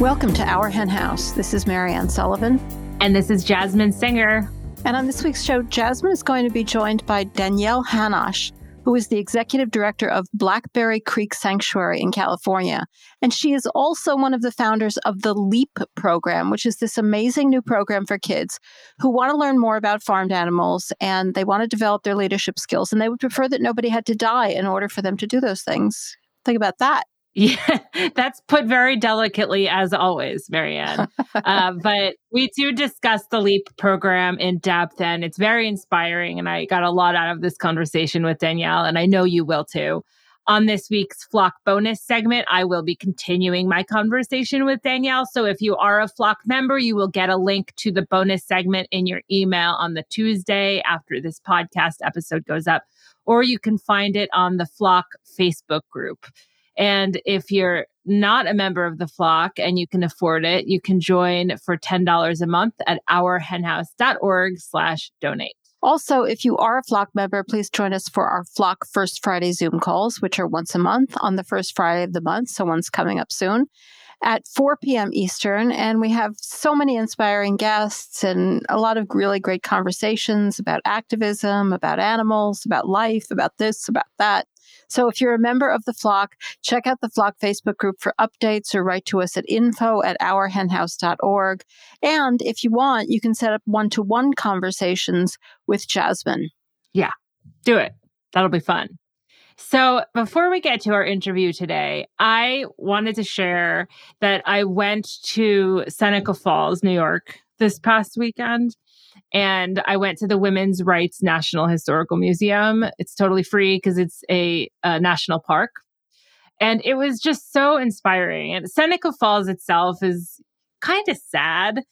Welcome to Our Hen House. This is Marianne Sullivan. And this is Jasmine Singer. And on this week's show, Jasmine is going to be joined by Danielle Hanosh, who is the executive director of Blackberry Creek Sanctuary in California. And she is also one of the founders of the LEAP program, which is this amazing new program for kids who want to learn more about farmed animals and they want to develop their leadership skills. And they would prefer that nobody had to die in order for them to do those things. Think about that. Yeah, that's put very delicately, as always, Marianne. But we do discuss the LEAP program in depth, and it's very inspiring. And I got a lot out of this conversation with Danielle, and I know you will too. On this week's Flock bonus segment, I will be continuing my conversation with Danielle. So if you are a Flock member, you will get a link to the bonus segment in your email on the Tuesday after this podcast episode goes up, or you can find it on the Flock Facebook group. And if you're not a member of the Flock and you can afford it, you can join for $10 a month at ourhenhouse.org/donate. Also, if you are a Flock member, please join us for our Flock First Friday Zoom calls, which are once a month on the first Friday of the month. So one's coming up soon at 4 p.m. Eastern. And we have so many inspiring guests and a lot of really great conversations about activism, about animals, about life, about this, about that. So if you're a member of the Flock, check out the Flock Facebook group for updates or write to us at info@ourhenhouse.org. And if you want, you can set up one-to-one conversations with Jasmine. Yeah, do it. That'll be fun. So before we get to our interview today, I wanted to share that I went to Seneca Falls, New York, this past weekend. And I went to the Women's Rights National Historical Museum. It's totally free because it's a national park. And it was just so inspiring. And Seneca Falls itself is kind of sad,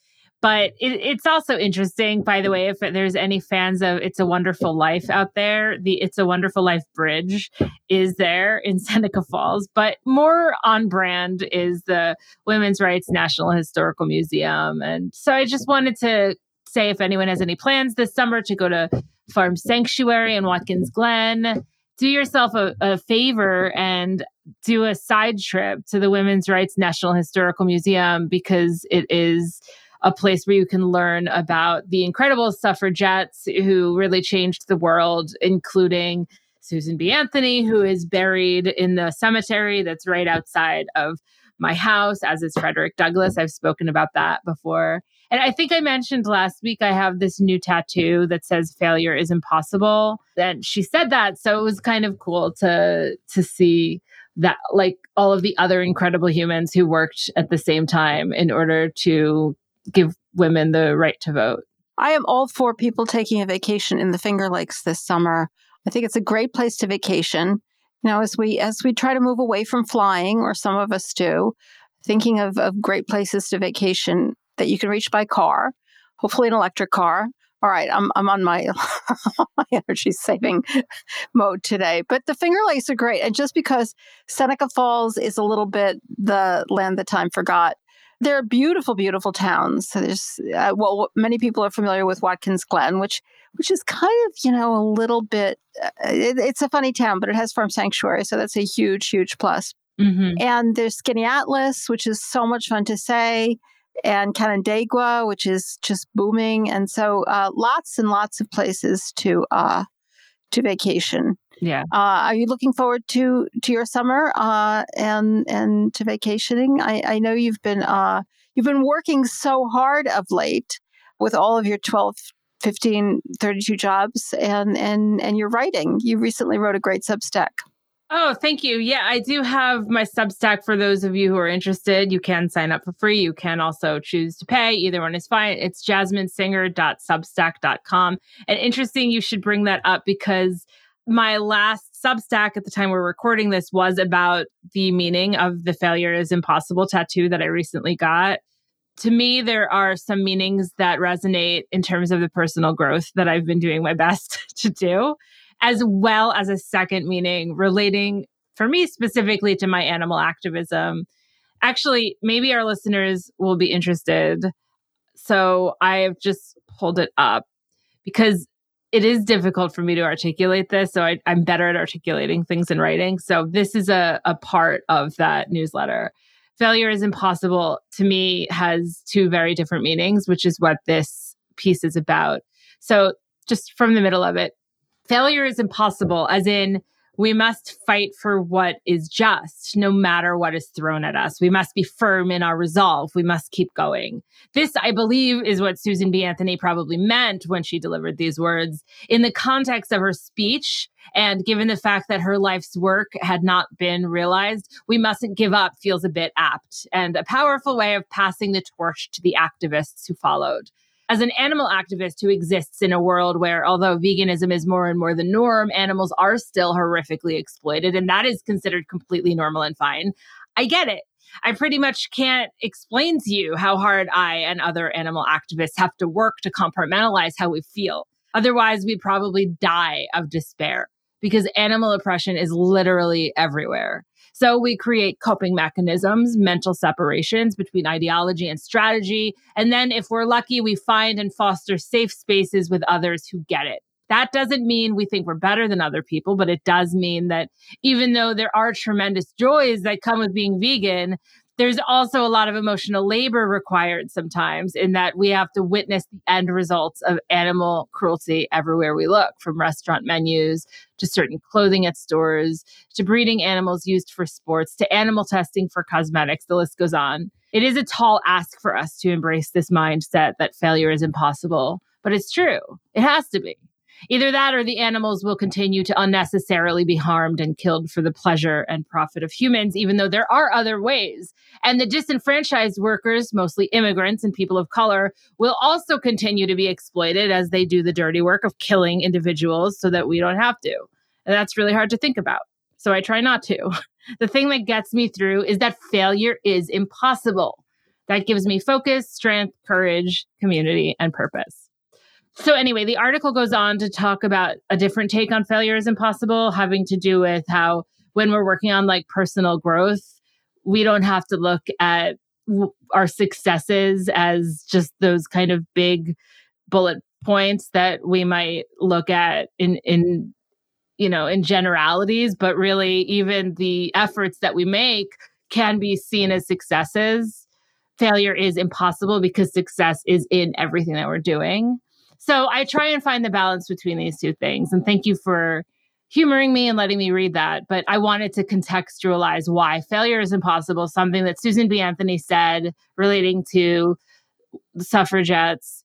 but it's also interesting. By the way, if there's any fans of It's a Wonderful Life out there, the It's a Wonderful Life Bridge is there in Seneca Falls. But more on brand is the Women's Rights National Historical Museum. And so I just wanted to say if anyone has any plans this summer to go to Farm Sanctuary in Watkins Glen, do yourself a favor and do a side trip to the Women's Rights National Historical Museum, because it is a place where you can learn about the incredible suffragettes who really changed the world, including Susan B. Anthony, who is buried in the cemetery that's right outside of my house, as is Frederick Douglass. I've spoken about that before. And I think I mentioned last week, I have this new tattoo that says failure is impossible. And she said that. So it was kind of cool to see that, like, all of the other incredible humans who worked at the same time in order to give women the right to vote. I am all for people taking a vacation in the Finger Lakes this summer. I think it's a great place to vacation. You know, as we try to move away from flying, or some of us do, thinking of great places to vacation that you can reach by car, hopefully an electric car. All right, I'm on my energy saving mode today. But the Finger Lakes are great. And just because Seneca Falls is a little bit the land that time forgot, there are beautiful, beautiful towns. So there's, many people are familiar with Watkins Glen, which is kind of, you know, a little bit, it's a funny town, but it has Farm Sanctuary. So that's a huge, huge plus. Mm-hmm. And there's Skaneateles, which is so much fun to say, and Canandaigua, which is just booming. And so lots and lots of places to vacation. Yeah. Are you looking forward to your summer and to vacationing? I know you've been working so hard of late with all of your 12, 15, 32 jobs and your writing. You recently wrote a great Substack. Oh, thank you. Yeah, I do have my Substack for those of you who are interested. You can sign up for free. You can also choose to pay. Either one is fine. It's jasminesinger.substack.com. And interesting, you should bring that up, because my last Substack at the time we're recording this was about the meaning of the failure is impossible tattoo that I recently got. To me, there are some meanings that resonate in terms of the personal growth that I've been doing my best to do, as well as a second meaning relating, for me specifically, to my animal activism. Actually, maybe our listeners will be interested. So I've just pulled it up because it is difficult for me to articulate this. So I'm better at articulating things in writing. So this is a part of that newsletter. failure is impossible to me has two very different meanings, which is what this piece is about. So just from the middle of it, failure is impossible, as in we must fight for what is just, no matter what is thrown at us. We must be firm in our resolve. We must keep going. This, I believe, is what Susan B. Anthony probably meant when she delivered these words. In the context of her speech, and given the fact that her life's work had not been realized, "we mustn't give up" feels a bit apt and a powerful way of passing the torch to the activists who followed. As an animal activist who exists in a world where, although veganism is more and more the norm, animals are still horrifically exploited, and that is considered completely normal and fine, I get it. I pretty much can't explain to you how hard I and other animal activists have to work to compartmentalize how we feel. Otherwise, we'd probably die of despair, because animal oppression is literally everywhere. So we create coping mechanisms, mental separations between ideology and strategy. And then if we're lucky, we find and foster safe spaces with others who get it. That doesn't mean we think we're better than other people, but it does mean that even though there are tremendous joys that come with being vegan, there's also a lot of emotional labor required sometimes, in that we have to witness the end results of animal cruelty everywhere we look, from restaurant menus to certain clothing at stores, to breeding animals used for sports, to animal testing for cosmetics. The list goes on. It is a tall ask for us to embrace this mindset that failure is impossible, but it's true. It has to be. Either that, or the animals will continue to unnecessarily be harmed and killed for the pleasure and profit of humans, even though there are other ways. And the disenfranchised workers, mostly immigrants and people of color, will also continue to be exploited as they do the dirty work of killing individuals so that we don't have to. And that's really hard to think about. So I try not to. The thing that gets me through is that failure is impossible. That gives me focus, strength, courage, community, and purpose. So anyway, the article goes on to talk about a different take on failure is impossible, having to do with how when we're working on like personal growth, we don't have to look at our successes as just those kind of big bullet points that we might look at in generalities, but really even the efforts that we make can be seen as successes. Failure is impossible because success is in everything that we're doing. So I try and find the balance between these two things. And thank you for humoring me and letting me read that. But I wanted to contextualize why failure is impossible, something that Susan B. Anthony said relating to suffragettes,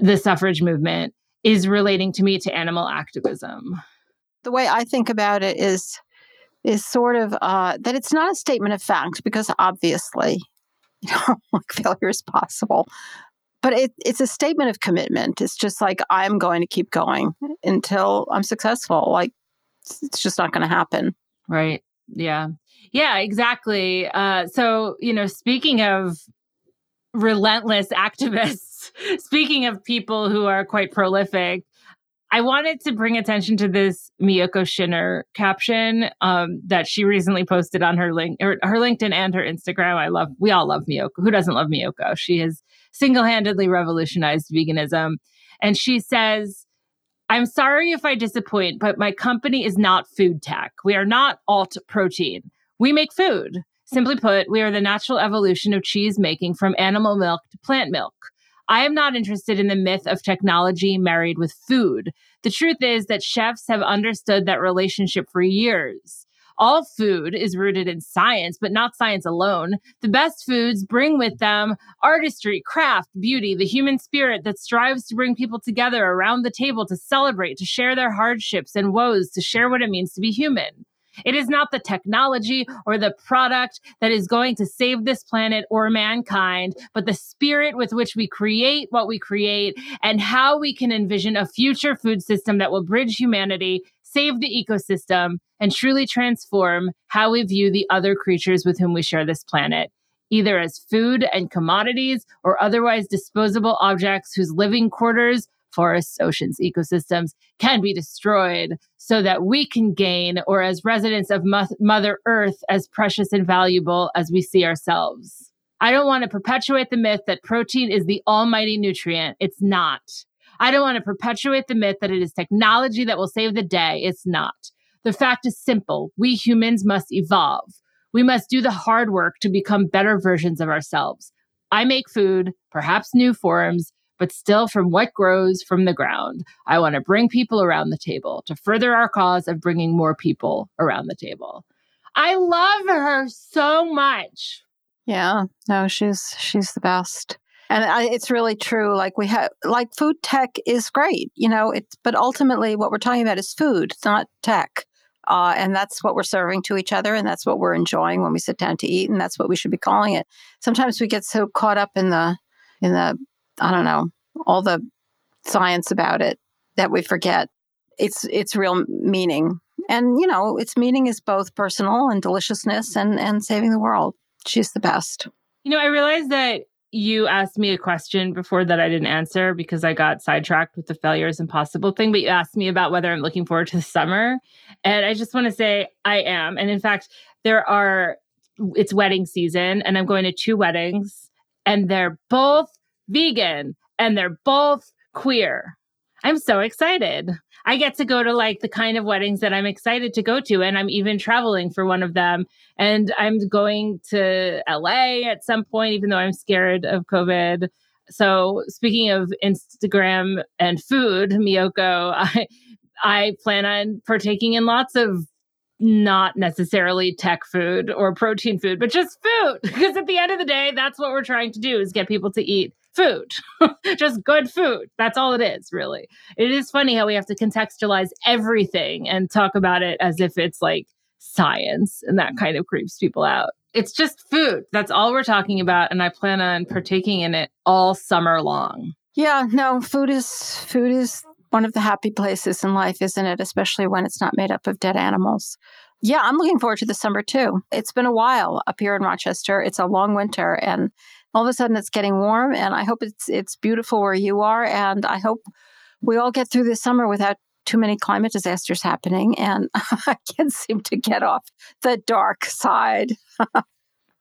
the suffrage movement, is relating to me to animal activism. The way I think about it is sort of that it's not a statement of fact, because obviously, failure is possible. But it's a statement of commitment. It's just like, I'm going to keep going until I'm successful. Like, it's just not going to happen. Right. Yeah. Yeah, exactly. So, speaking of relentless activists, speaking of people who are quite prolific, I wanted to bring attention to this Miyoko Schinner caption that she recently posted on her LinkedIn and her Instagram. We all love Miyoko. Who doesn't love Miyoko? She has single-handedly revolutionized veganism. And she says, "I'm sorry if I disappoint, but my company is not food tech. We are not alt protein. We make food. Simply put, we are the natural evolution of cheese making from animal milk to plant milk. I am not interested in the myth of technology married with food. The truth is that chefs have understood that relationship for years. All food is rooted in science, but not science alone. The best foods bring with them artistry, craft, beauty, the human spirit that strives to bring people together around the table to celebrate, to share their hardships and woes, to share what it means to be human. It is not the technology or the product that is going to save this planet or mankind, but the spirit with which we create what we create and how we can envision a future food system that will bridge humanity, save the ecosystem, and truly transform how we view the other creatures with whom we share this planet, either as food and commodities or otherwise disposable objects whose living quarters, forests, oceans, ecosystems can be destroyed so that we can gain, or as residents of Mother Earth, as precious and valuable as we see ourselves. I don't want to perpetuate the myth that protein is the almighty nutrient. It's not. I don't want to perpetuate the myth that it is technology that will save the day. It's not. The fact is simple. We humans must evolve. We must do the hard work to become better versions of ourselves. I make food, perhaps new forms, but still from what grows from the ground. I want to bring people around the table to further our cause of bringing more people around the table. I love her so much. Yeah, no, she's the best. And it's really true. Like we have, like food tech is great, you know, it's, but ultimately what we're talking about is food, it's not tech. And that's what we're serving to each other. And that's what we're enjoying when we sit down to eat. And that's what we should be calling it. Sometimes we get so caught up in the, I don't know, all the science about it that we forget its real meaning. And, you know, its meaning is both personal and deliciousness and saving the world. She's the best. You know, I realized that you asked me a question before that I didn't answer because I got sidetracked with the failure is impossible thing, but you asked me about whether I'm looking forward to the summer. And I just want to say I am. And in fact, it's wedding season and I'm going to 2 weddings and they're both vegan and they're both queer. I'm so excited. I get to go to like the kind of weddings that I'm excited to go to. And I'm even traveling for one of them. And I'm going to LA at some point, even though I'm scared of COVID. So speaking of Instagram and food, Miyoko, I plan on partaking in lots of not necessarily tech food or protein food, but just food. Because at the end of the day, that's what we're trying to do is get people to eat food, just good food. That's all it is, really. It is funny how we have to contextualize everything and talk about it as if it's like science, and that kind of creeps people out. It's just food. That's all we're talking about. And I plan on partaking in it all summer long. Yeah, no, food is one of the happy places in life, isn't it? Especially when it's not made up of dead animals. Yeah, I'm looking forward to the summer too. It's been a while up here in Rochester. It's a long winter and all of a sudden it's getting warm and I hope it's beautiful where you are. And I hope we all get through this summer without too many climate disasters happening. And I can't seem to get off the dark side.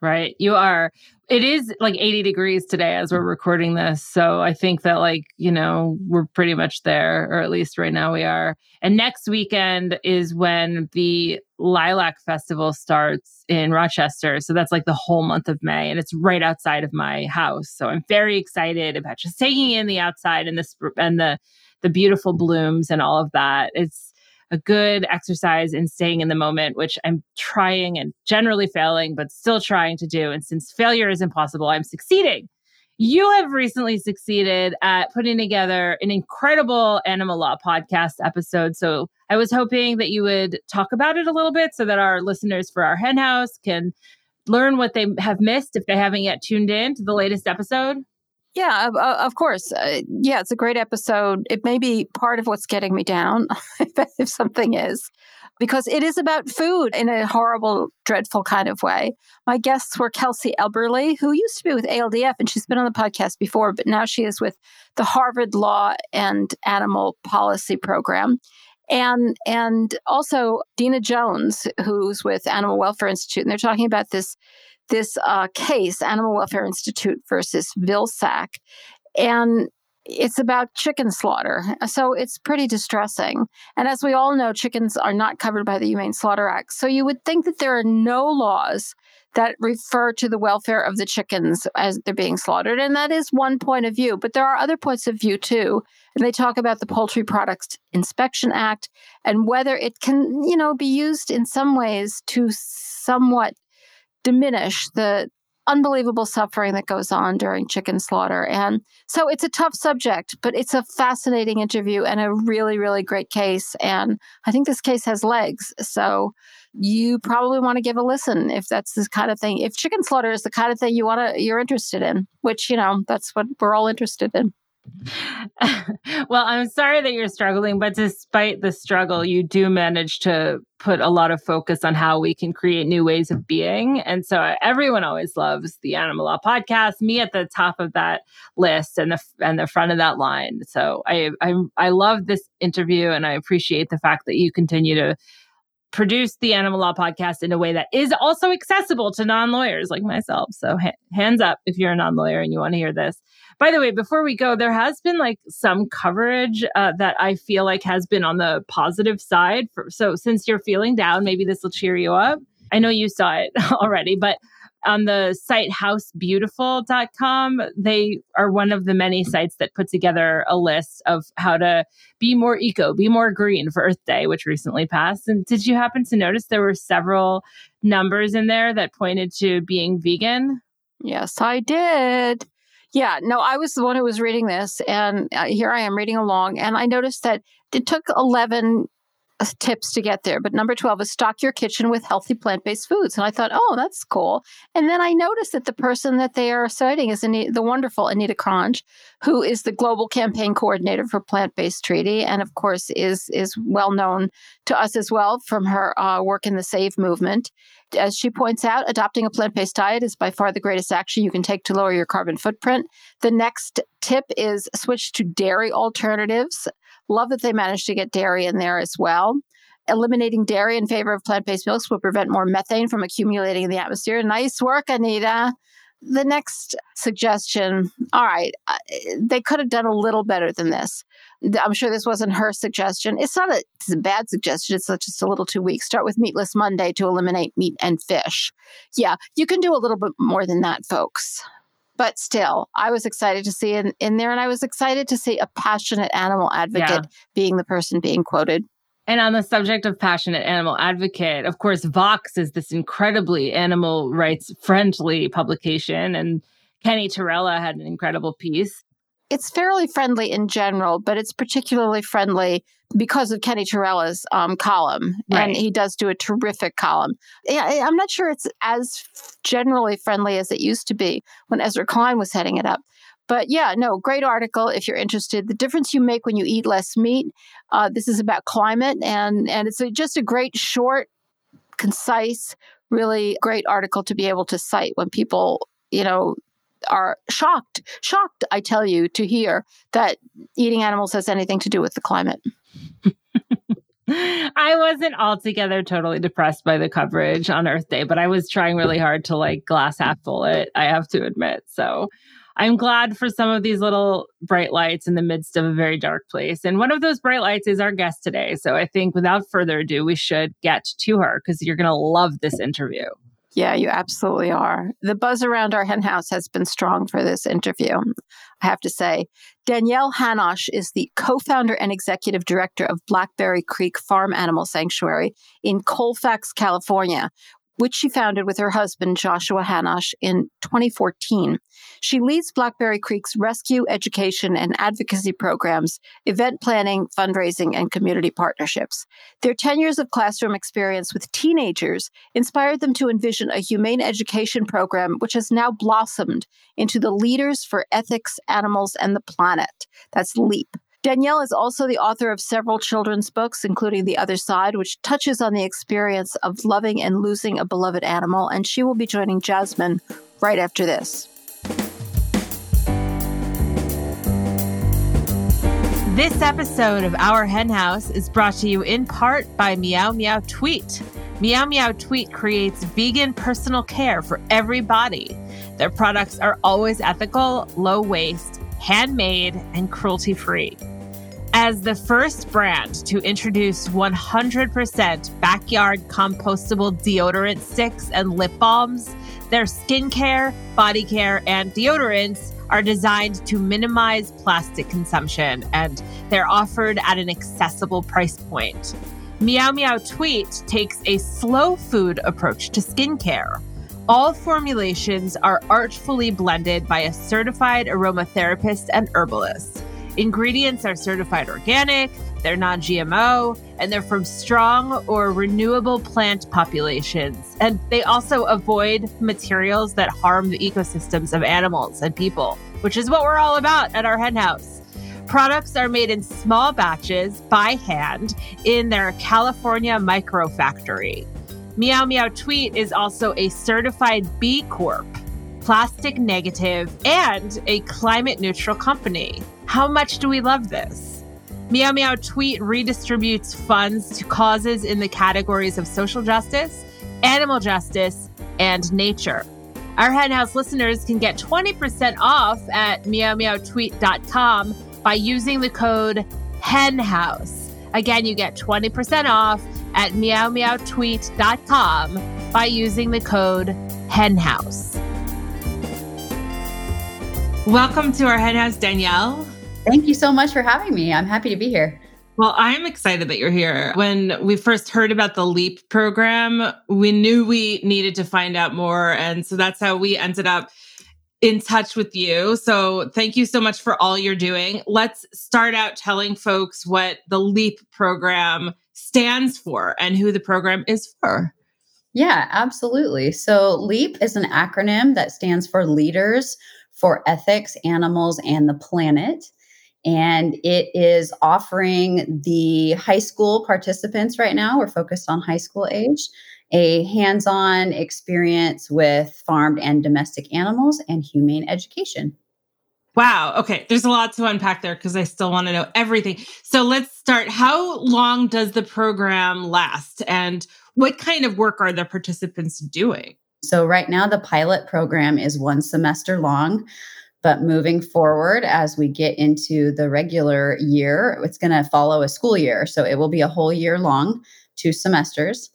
Right. You are. It is like 80 degrees today as we're recording this. So I think that like, you know, we're pretty much there, or at least right now we are. And next weekend is when the Lilac Festival starts in Rochester. So that's like the whole month of May and it's right outside of my house. So I'm very excited about just taking in the outside and the beautiful blooms and all of that. It's a good exercise in staying in the moment, which I'm trying and generally failing, but still trying to do. And since failure is impossible, I'm succeeding. You have recently succeeded at putting together an incredible Animal Law podcast episode. So I was hoping that you would talk about it a little bit so that our listeners for Our Hen House can learn what they have missed if they haven't yet tuned in to the latest episode. Yeah, of course. Yeah, it's a great episode. It may be part of what's getting me down, if something is, because it is about food in a horrible, dreadful kind of way. My guests were Kelsey Elberly, who used to be with ALDF, and she's been on the podcast before, but now she is with the Harvard Law and Animal Policy Program. And also Dina Jones, who's with Animal Welfare Institute, and they're talking about this case, Animal Welfare Institute versus Vilsack, and it's about chicken slaughter. So it's pretty distressing. And as we all know, chickens are not covered by the Humane Slaughter Act. So you would think that there are no laws that refer to the welfare of the chickens as they're being slaughtered. And that is one point of view, but there are other points of view too. And they talk about the Poultry Products Inspection Act and whether it can, you know, be used in some ways to somewhat diminish the unbelievable suffering that goes on during chicken slaughter. And so it's a tough subject, but it's a fascinating interview and a really, really great case. And I think this case has legs. So you probably want to give a listen if that's the kind of thing. If chicken slaughter is the kind of thing you're interested in, which, you know, that's what we're all interested in. Well, I'm sorry that you're struggling, but despite the struggle, you do manage to put a lot of focus on how we can create new ways of being. And so everyone always loves the Animal Law podcast, me at the top of that list and the front of that line. So I love this interview and I appreciate the fact that you continue to produce the Animal Law podcast in a way that is also accessible to non-lawyers like myself. So hands up if you're a non-lawyer and you want to hear this. By the way, before we go, there has been like some coverage that I feel like has been on the positive side. So since you're feeling down, maybe this will cheer you up. I know you saw it already, but on the site housebeautiful.com, they are one of the many sites that put together a list of how to be more eco, be more green for Earth Day, which recently passed. And did you happen to notice there were several numbers in there that pointed to being vegan? Yes, I did. Yeah, no, I was the one who was reading this, and here I am reading along, and I noticed that it took 11 tips to get there, but number 12 is stock your kitchen with healthy plant-based foods. And I thought, oh, that's cool. And then I noticed that the person that they are citing is the wonderful Anita Cronje, who is the global campaign coordinator for Plant-Based Treaty, and of course is well known to us as well from her work in the SAVE movement. As she points out, adopting a plant-based diet is by far the greatest action you can take to lower your carbon footprint. The next tip is switch to dairy alternatives. Love that they managed to get dairy in there as well. Eliminating dairy in favor of plant-based milks will prevent more methane from accumulating in the atmosphere. Nice work, Anita. The next suggestion, all right, they could have done a little better than this. I'm sure this wasn't her suggestion. It's a bad suggestion. It's just a little too weak. Start with Meatless Monday to eliminate meat and fish. Yeah, you can do a little bit more than that, folks. But still, I was excited to see it in there, and I was excited to see a passionate animal advocate being the person being quoted. And on the subject of passionate animal advocate, of course, Vox is this incredibly animal rights-friendly publication, and Kenny Torella had an incredible piece. It's fairly friendly in general, but it's particularly friendly because of Kenny Torella's column. Right. And he does do a terrific column. Yeah, I'm not sure it's as generally friendly as it used to be when Ezra Klein was heading it up. But yeah, no, great article if you're interested. The difference you make when you eat less meat. This is about climate, and it's just a great, short, concise, really great article to be able to cite when people, are shocked, I tell you, to hear that eating animals has anything to do with the climate. I wasn't altogether totally depressed by the coverage on Earth Day, but I was trying really hard to glass half full it, I have to admit. So I'm glad for some of these little bright lights in the midst of a very dark place. And one of those bright lights is our guest today. So I think without further ado, we should get to her because you're going to love this interview. Yeah, you absolutely are. The buzz around our hen house has been strong for this interview, I have to say. Danielle Hanosh is the co-founder and executive director of Blackberry Creek Farm Animal Sanctuary in Colfax, California, which she founded with her husband, Joshua Hanosh, in 2014. She leads Blackberry Creek's rescue, education, and advocacy programs, event planning, fundraising, and community partnerships. Their 10 years of classroom experience with teenagers inspired them to envision a humane education program, which has now blossomed into the Leaders for Ethics, Animals, and the Planet. That's LEAP. Danielle is also the author of several children's books, including The Other Side, which touches on the experience of loving and losing a beloved animal, and she will be joining Jasmine right after this. This episode of Our Hen House is brought to you in part by Meow Meow Tweet. Meow Meow Tweet creates vegan personal care for every body. Their products are always ethical, low waste, handmade, and cruelty-free. As the first brand to introduce 100% backyard compostable deodorant sticks and lip balms, their skincare, body care, and deodorants are designed to minimize plastic consumption, and they're offered at an accessible price point. Meow Meow Tweet takes a slow food approach to skincare. All formulations are artfully blended by a certified aromatherapist and herbalist. Ingredients are certified organic, they're non-GMO, and they're from strong or renewable plant populations. And they also avoid materials that harm the ecosystems of animals and people, which is what we're all about at our hen house. Products are made in small batches by hand in their California micro factory. Meow Meow Tweet is also a certified B Corp, plastic negative, and a climate neutral company. How much do we love this? Meow Meow Tweet redistributes funds to causes in the categories of social justice, animal justice, and nature. Our Hen House listeners can get 20% off at meowmeowtweet.com by using the code HENHOUSE. Again, you get 20% off at meowmeowtweet.com by using the code HENHOUSE. Welcome to our HENHOUSE, Danielle. Thank you so much for having me. I'm happy to be here. Well, I'm excited that you're here. When we first heard about the LEAP program, we knew we needed to find out more. And so that's how we ended up in touch with you. So thank you so much for all you're doing. Let's start out telling folks what the LEAP program stands for and who the program is for. Yeah, absolutely. So LEAP is an acronym that stands for Leaders for Ethics, Animals, and the Planet. And it is offering the high school participants right now, we're focused on high school age, a hands-on experience with farmed and domestic animals and humane education. Wow. Okay. There's a lot to unpack there because I still want to know everything. So let's start. How long does the program last and what kind of work are the participants doing? So right now, the pilot program is 1 semester long. But moving forward, as we get into the regular year, it's going to follow a school year. So it will be a whole year long, 2 semesters.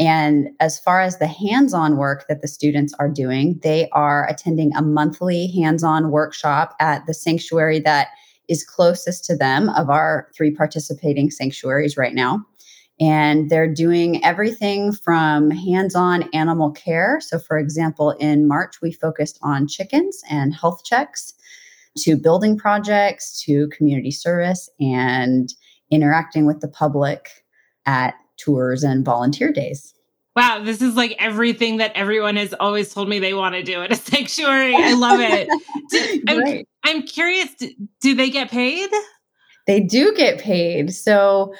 And as far as the hands-on work that the students are doing, they are attending a monthly hands-on workshop at the sanctuary that is closest to them of our 3 participating sanctuaries right now. And they're doing everything from hands-on animal care. So for example, in March, we focused on chickens and health checks, to building projects, to community service, and interacting with the public at tours and volunteer days. Wow, this is like everything that everyone has always told me they want to do at a sanctuary. I love it. I'm curious, do they get paid? They do get paid. So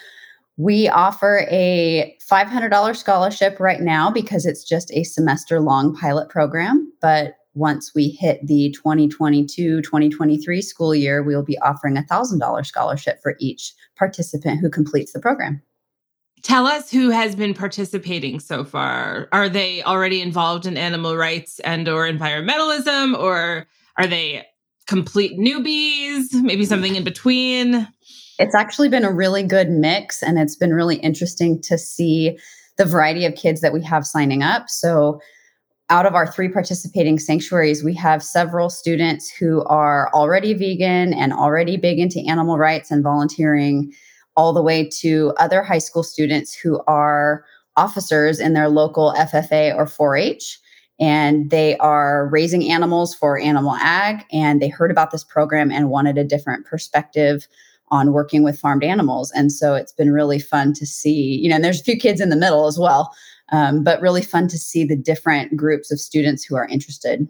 we offer a $500 scholarship right now because it's just a semester-long pilot program. But once we hit the 2022-2023 school year, we will be offering a $1,000 scholarship for each participant who completes the program. Tell us who has been participating so far. Are they already involved in animal rights and or environmentalism, or are they complete newbies, maybe something in between? It's actually been a really good mix, and it's been really interesting to see the variety of kids that we have signing up. So out of our 3 participating sanctuaries, we have several students who are already vegan and already big into animal rights and volunteering, all the way to other high school students who are officers in their local FFA or 4-H. And they are raising animals for animal ag, and they heard about this program and wanted a different perspective on working with farmed animals. And so it's been really fun to see, and there's a few kids in the middle as well, but really fun to see the different groups of students who are interested.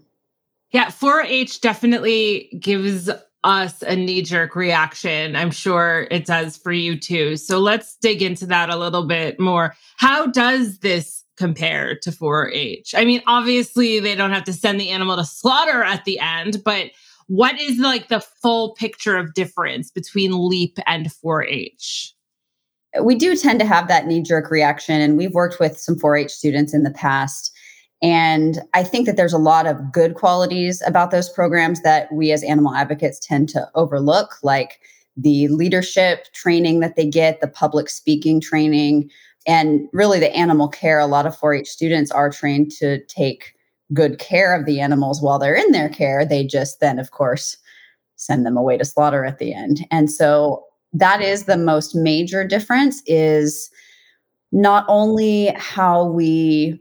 Yeah, 4-H definitely gives us a knee-jerk reaction. I'm sure it does for you too. So let's dig into that a little bit more. How does this compare to 4-H? I mean, obviously they don't have to send the animal to slaughter at the end, but what is like the full picture of difference between LEAP and 4-H? We do tend to have that knee-jerk reaction, and we've worked with some 4-H students in the past. And I think that there's a lot of good qualities about those programs that we as animal advocates tend to overlook, like the leadership training that they get, the public speaking training, and really the animal care. A lot of 4-H students are trained to take good care of the animals while they're in their care. They just then, of course, send them away to slaughter at the end. And so that is the most major difference, is not only how we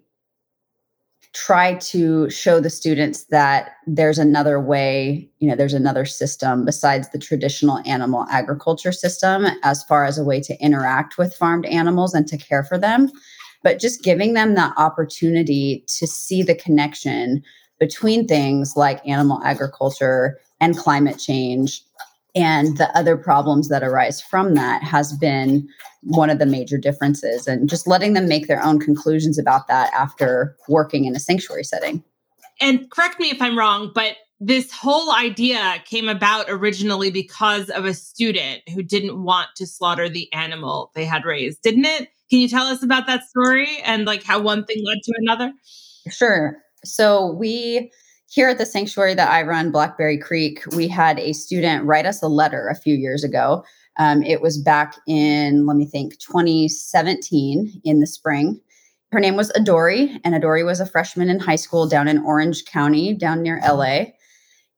try to show the students that there's another way, there's another system besides the traditional animal agriculture system as far as a way to interact with farmed animals and to care for them, but just giving them that opportunity to see the connection between things like animal agriculture and climate change and the other problems that arise from that has been one of the major differences, and just letting them make their own conclusions about that after working in a sanctuary setting. And correct me if I'm wrong, but this whole idea came about originally because of a student who didn't want to slaughter the animal they had raised, didn't it? Can you tell us about that story and like how one thing led to another? Sure. So we, here at the sanctuary that I run, Blackberry Creek, we had a student write us a letter a few years ago It was back in, 2017 in the spring. Her name was Adori, and Adori was a freshman in high school down in Orange County, down near LA,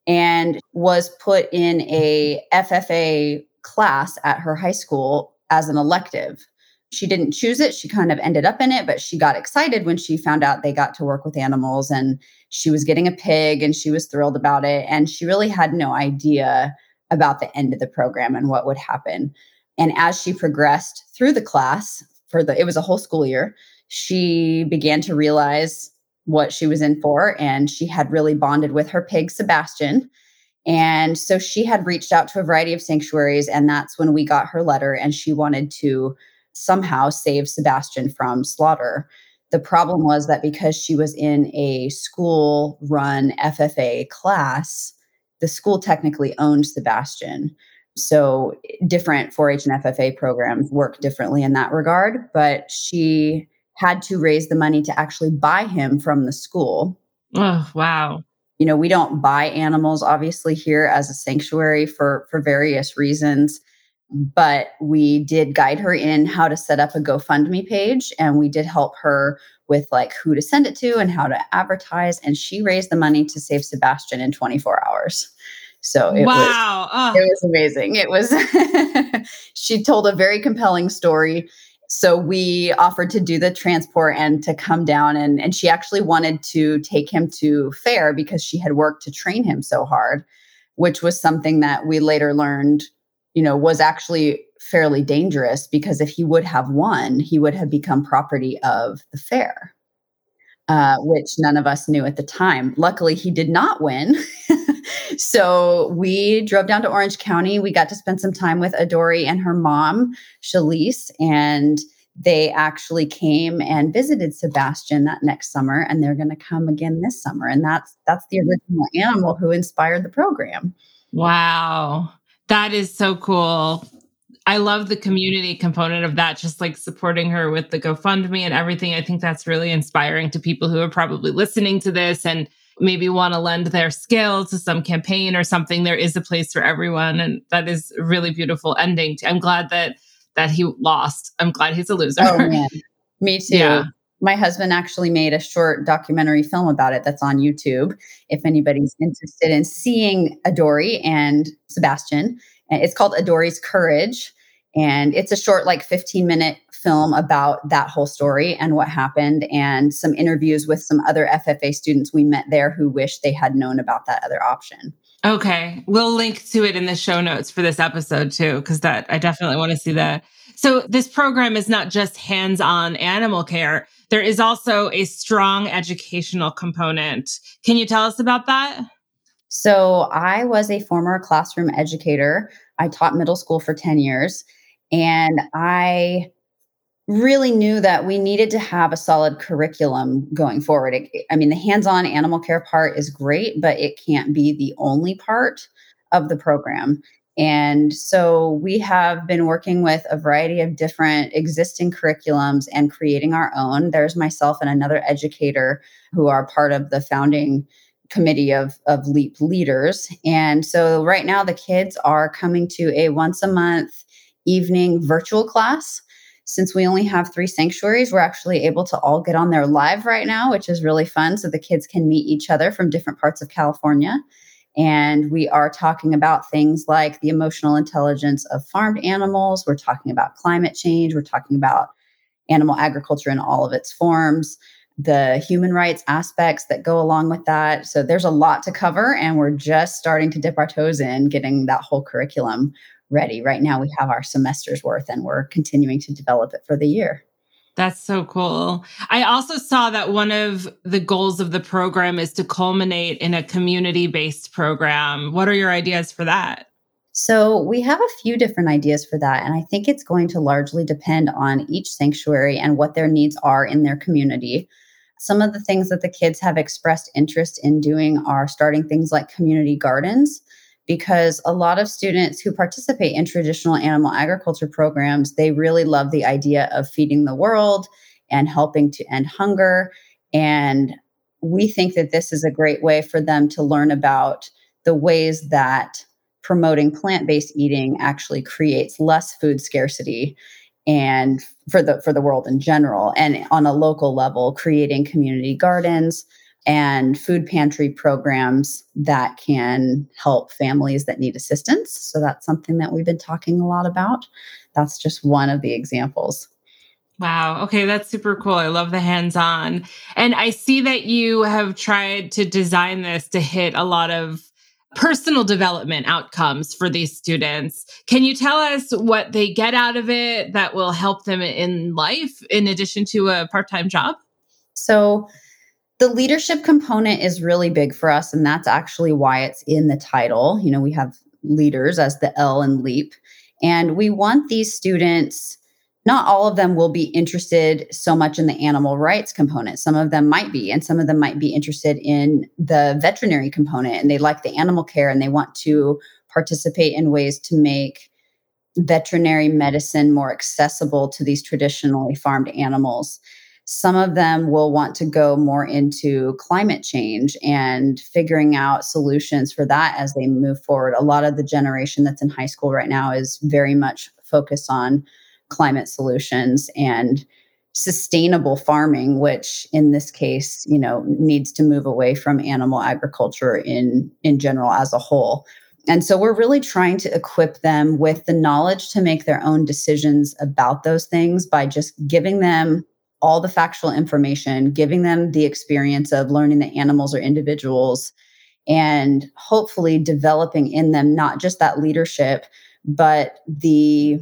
and was put in a FFA class at her high school as an elective. She didn't choose it. She kind of ended up in it, but she got excited when she found out they got to work with animals, and she was getting a pig and she was thrilled about it. And she really had no idea about the end of the program and what would happen. And as she progressed through the class, it was a whole school year, she began to realize what she was in for, and she had really bonded with her pig, Sebastian. And so she had reached out to a variety of sanctuaries, and that's when we got her letter, and she wanted to somehow save Sebastian from slaughter. The problem was that because she was in a school-run FFA class, the school technically owned Sebastian. So different 4-H and FFA programs work differently in that regard, but she had to raise the money to actually buy him from the school. Oh, wow. You know, we don't buy animals, obviously, here as a sanctuary for various reasons, but we did guide her in how to set up a GoFundMe page, and we did help her with who to send it to and how to advertise. And she raised the money to save Sebastian in 24 hours. So it was amazing. It was, she told a very compelling story. So we offered to do the transport and to come down, and she actually wanted to take him to fair because she had worked to train him so hard, which was something that we later learned, was actually fairly dangerous, because if he would have won, he would have become property of the fair, which none of us knew at the time. Luckily, he did not win. So we drove down to Orange County. We got to spend some time with Adori and her mom, Shalise, and they actually came and visited Sebastian that next summer, and they're going to come again this summer. And that's the original animal who inspired the program. Wow. That is so cool. I love the community component of that, just supporting her with the GoFundMe and everything. I think that's really inspiring to people who are probably listening to this and maybe want to lend their skill to some campaign or something. There is a place for everyone. And that is a really beautiful ending. I'm glad that he lost. I'm glad he's a loser. Oh, man. Me too. Yeah. My husband actually made a short documentary film about it that's on YouTube, if anybody's interested in seeing Adori and Sebastian. It's called Adori's Courage. And it's a short, 15-minute film about that whole story and what happened, and some interviews with some other FFA students we met there who wish they had known about that other option. Okay. We'll link to it in the show notes for this episode too, because I definitely want to see that. So this program is not just hands-on animal care. There is also a strong educational component. Can you tell us about that? So I was a former classroom educator. I taught middle school for 10 years, and I really knew that we needed to have a solid curriculum going forward. The hands-on animal care part is great, but it can't be the only part of the program. And so we have been working with a variety of different existing curriculums and creating our own. There's myself and another educator who are part of the founding committee of LEAP leaders. And so right now the kids are coming to a once a month evening virtual class. Since we only have 3 sanctuaries, we're actually able to all get on there live right now, which is really fun. So the kids can meet each other from different parts of California. And we are talking about things like the emotional intelligence of farmed animals. We're talking about climate change. We're talking about animal agriculture in all of its forms, the human rights aspects that go along with that. So there's a lot to cover, and we're just starting to dip our toes in getting that whole curriculum ready. Right now we have our semester's worth, and we're continuing to develop it for the year. That's so cool. I also saw that one of the goals of the program is to culminate in a community-based program. What are your ideas for that? So we have a few different ideas for that, and I think it's going to largely depend on each sanctuary and what their needs are in their community. Some of the things that the kids have expressed interest in doing are starting things like community gardens, because a lot of students who participate in traditional animal agriculture programs, they really love the idea of feeding the world and helping to end hunger. And we think that this is a great way for them to learn about the ways that promoting plant-based eating actually creates less food scarcity and for the world in general. And on a local level, creating community gardens and food pantry programs that can help families that need assistance. So that's something that we've been talking a lot about. That's just one of the examples. Wow. Okay. That's super cool. I love the hands-on. And I see that you have tried to design this to hit a lot of personal development outcomes for these students. Can you tell us what they get out of it that will help them in life in addition to a part-time job? So the leadership component is really big for us. And that's actually why it's in the title. You know, we have leaders as the L in LEAP. And we want these students, not all of them will be interested so much in the animal rights component. Some of them might be, and some of them might be interested in the veterinary component, and they like the animal care and they want to participate in ways to make veterinary medicine more accessible to these traditionally farmed animals. Some of them will want to go more into climate change and figuring out solutions for that as they move forward. A lot of the generation that's in high school right now is very much focused on climate solutions and sustainable farming, which in this case, you know, needs to move away from animal agriculture in general as a whole. And so we're really trying to equip them with the knowledge to make their own decisions about those things by just giving them all the factual information, giving them the experience of learning that animals are individuals, and hopefully developing in them not just that leadership, but the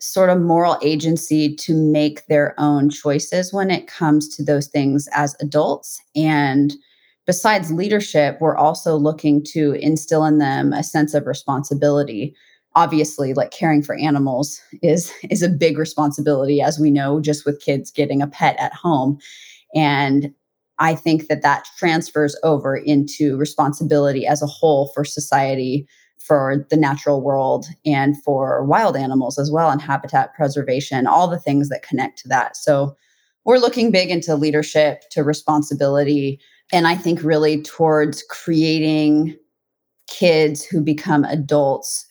sort of moral agency to make their own choices when it comes to those things as adults. And besides leadership, we're also looking to instill in them a sense of responsibility. Obviously, like caring for animals is a big responsibility, as we know, just with kids getting a pet at home. And I think that transfers over into responsibility as a whole for society, for the natural world, and for wild animals as well, and habitat preservation, all the things that connect to that. So we're looking big into leadership, to responsibility, and I think really towards creating kids who become adults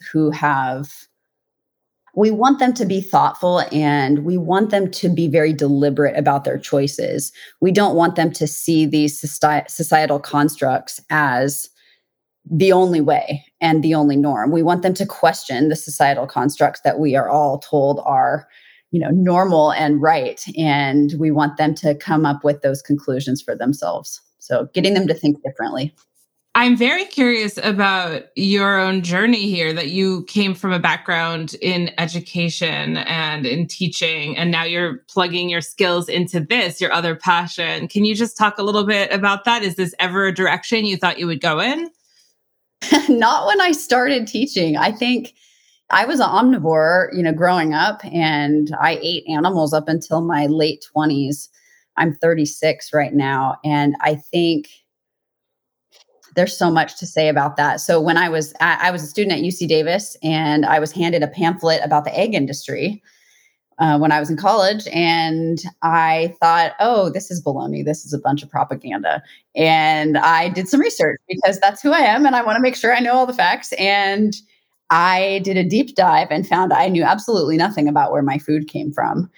we want them to be thoughtful, and we want them to be very deliberate about their choices. We don't want them to see these societal constructs as the only way and the only norm. We want them to question the societal constructs that we are all told are, you know, normal and right. And we want them to come up with those conclusions for themselves. So getting them to think differently. I'm very curious about your own journey here, that you came from a background in education and in teaching, and now you're plugging your skills into this, your other passion. Can you just talk a little bit about that? Is this ever a direction you thought you would go in? Not when I started teaching. I think I was an omnivore, you know, growing up, and I ate animals up until my late 20s. I'm 36 right now, and I think there's so much to say about that. So when I was a student at UC Davis, and I was handed a pamphlet about the egg industry when I was in college. And I thought, oh, this is baloney. This is a bunch of propaganda. And I did some research because that's who I am, and I want to make sure I know all the facts. And I did a deep dive and found I knew absolutely nothing about where my food came from.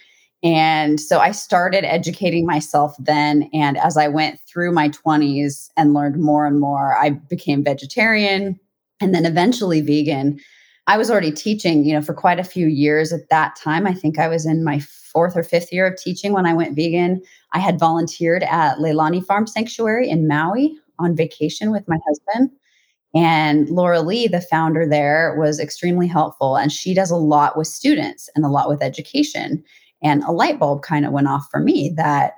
And so I started educating myself then. And as I went through my 20s and learned more and more, I became vegetarian and then eventually vegan. I was already teaching, you know, for quite a few years at that time. I think I was in my 4th or 5th year of teaching when I went vegan. I had volunteered at Leilani Farm Sanctuary in Maui on vacation with my husband. And Laura Lee, the founder there, was extremely helpful. And she does a lot with students and a lot with education. And a light bulb kind of went off for me that,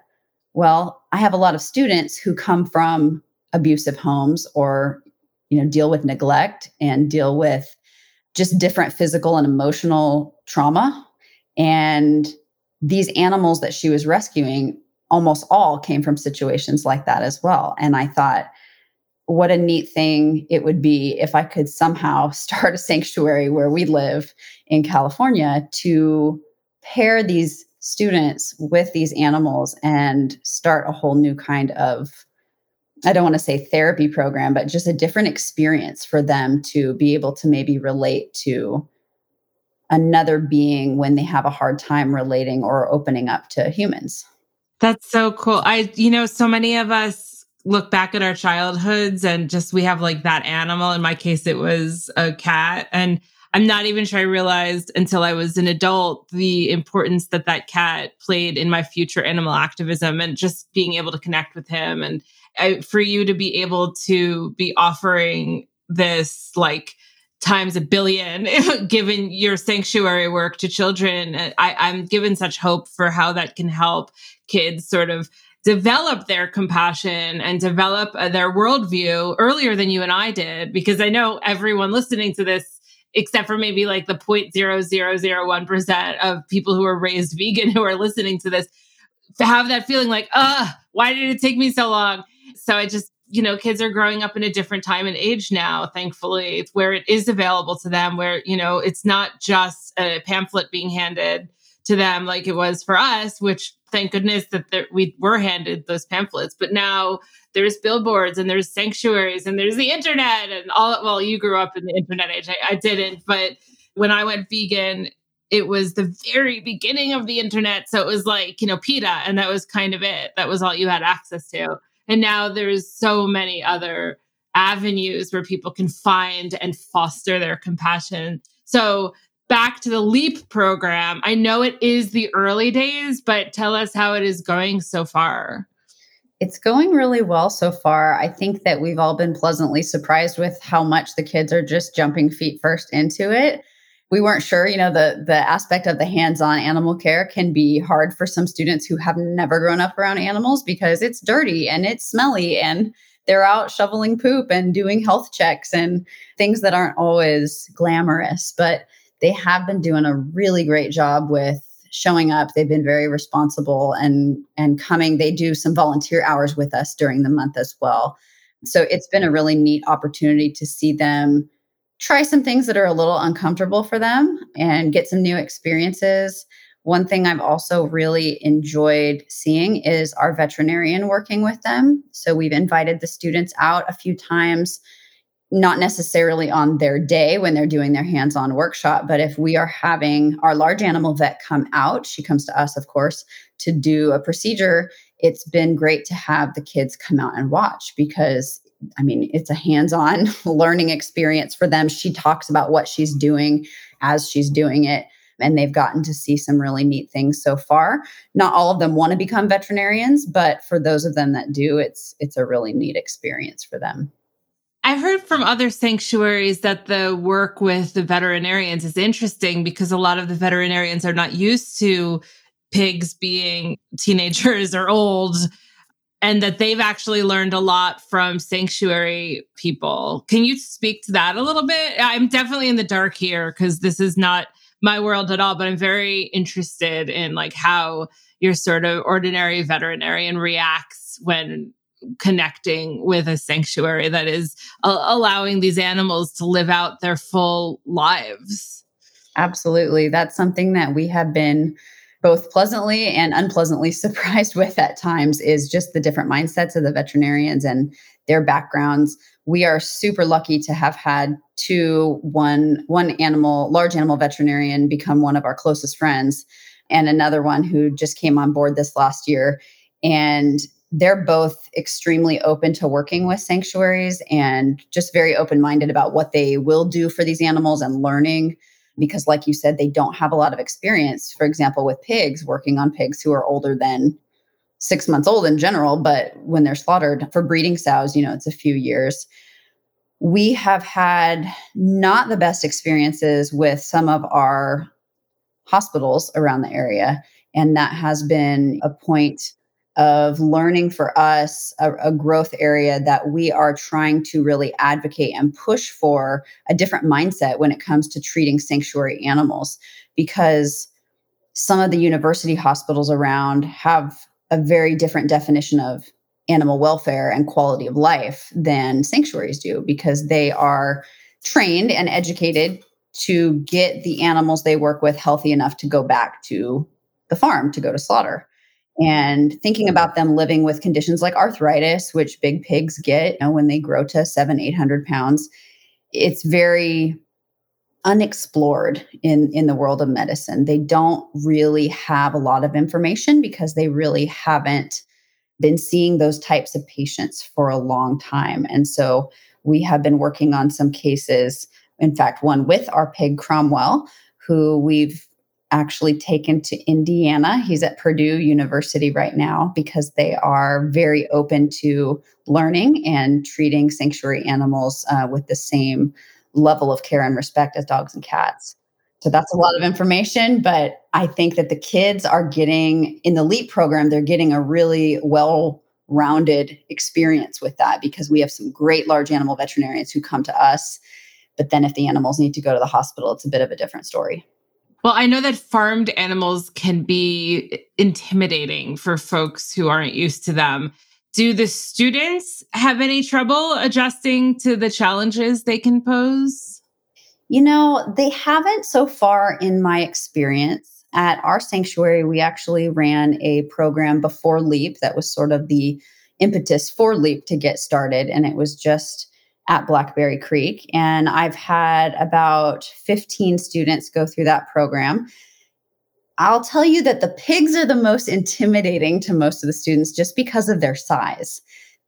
well, I have a lot of students who come from abusive homes or, you know, deal with neglect and deal with just different physical and emotional trauma. And these animals that she was rescuing almost all came from situations like that as well. And I thought, what a neat thing it would be if I could somehow start a sanctuary where we live in California to pair these students with these animals and start a whole new kind of I don't want to say therapy program, but just a different experience for them to be able to maybe relate to another being when they have a hard time relating or opening up to humans. That's so cool. So many of us look back at our childhoods and just, we have like that animal. In my case, it was a cat. And I'm not even sure I realized until I was an adult, the importance that that cat played in my future animal activism and just being able to connect with him. And for you to be able to be offering this like times a billion, given your sanctuary work to children, I'm given such hope for how that can help kids sort of develop their compassion and develop their worldview earlier than you and I did, because I know everyone listening to this, except for maybe like the 0.0001% of people who are raised vegan who are listening to this, to have that feeling like, why did it take me so long? So I just, kids are growing up in a different time and age now, thankfully. It's where it is available to them, where, it's not just a pamphlet being handed to them like it was for us, which thank goodness that we were handed those pamphlets. But now there's billboards and there's sanctuaries and there's the internet and all. Well, you grew up in the internet age. I didn't. But when I went vegan, it was the very beginning of the internet. So it was like, PETA, and that was kind of it. That was all you had access to. And now there's so many other avenues where people can find and foster their compassion. So back to the LEAP program. I know it is the early days, but tell us how it is going so far. It's going really well so far. I think that we've all been pleasantly surprised with how much the kids are just jumping feet first into it. We weren't sure, the aspect of the hands-on animal care can be hard for some students who have never grown up around animals because it's dirty and it's smelly and they're out shoveling poop and doing health checks and things that aren't always glamorous, but they have been doing a really great job with showing up. They've been very responsible and coming. They do some volunteer hours with us during the month as well. So it's been a really neat opportunity to see them try some things that are a little uncomfortable for them and get some new experiences. One thing I've also really enjoyed seeing is our veterinarian working with them. So we've invited the students out a few times, not necessarily on their day when they're doing their hands-on workshop, but if we are having our large animal vet come out, she comes to us, of course, to do a procedure, it's been great to have the kids come out and watch because it's a hands-on learning experience for them. She talks about what she's doing as she's doing it, and they've gotten to see some really neat things so far. Not all of them want to become veterinarians, but for those of them that do, it's a really neat experience for them. I've heard from other sanctuaries that the work with the veterinarians is interesting because a lot of the veterinarians are not used to pigs being teenagers or old, and that they've actually learned a lot from sanctuary people. Can you speak to that a little bit? I'm definitely in the dark here because this is not my world at all, but I'm very interested in like how your sort of ordinary veterinarian reacts when connecting with a sanctuary that is allowing these animals to live out their full lives. Absolutely. That's something that we have been both pleasantly and unpleasantly surprised with at times, is just the different mindsets of the veterinarians and their backgrounds. We are super lucky to have had large animal veterinarian become one of our closest friends, and another one who just came on board this last year. And they're both extremely open to working with sanctuaries and just very open-minded about what they will do for these animals and learning. Because like you said, they don't have a lot of experience, for example, with pigs, working on pigs who are older than 6 months old in general. But when they're slaughtered for breeding sows, it's a few years. We have had not the best experiences with some of our hospitals around the area. And that has been a point of learning for us, a growth area that we are trying to really advocate and push for a different mindset when it comes to treating sanctuary animals, because some of the university hospitals around have a very different definition of animal welfare and quality of life than sanctuaries do, because they are trained and educated to get the animals they work with healthy enough to go back to the farm to go to slaughter. and thinking about them living with conditions like arthritis, which big pigs get, you know, when they grow to 700-800 pounds. It's very unexplored in the world of medicine. They don't really have a lot of information because they really haven't been seeing those types of patients for a long time. And so we have been working on some cases, in fact, one with our pig Cromwell, who we've actually taken to Indiana. He's at Purdue University right now because they are very open to learning and treating sanctuary animals with the same level of care and respect as dogs and cats. So that's a lot of information, but I think that the kids are getting, in the LEAP program, they're getting a really well-rounded experience with that because we have some great large animal veterinarians who come to us, but then if the animals need to go to the hospital, it's a bit of a different story. Well, I know that farmed animals can be intimidating for folks who aren't used to them. Do the students have any trouble adjusting to the challenges they can pose? You know, they haven't so far in my experience. At our sanctuary, we actually ran a program before LEAP that was sort of the impetus for LEAP to get started. And it was just at Blackberry Creek. And I've had about 15 students go through that program. I'll tell you that the pigs are the most intimidating to most of the students just because of their size.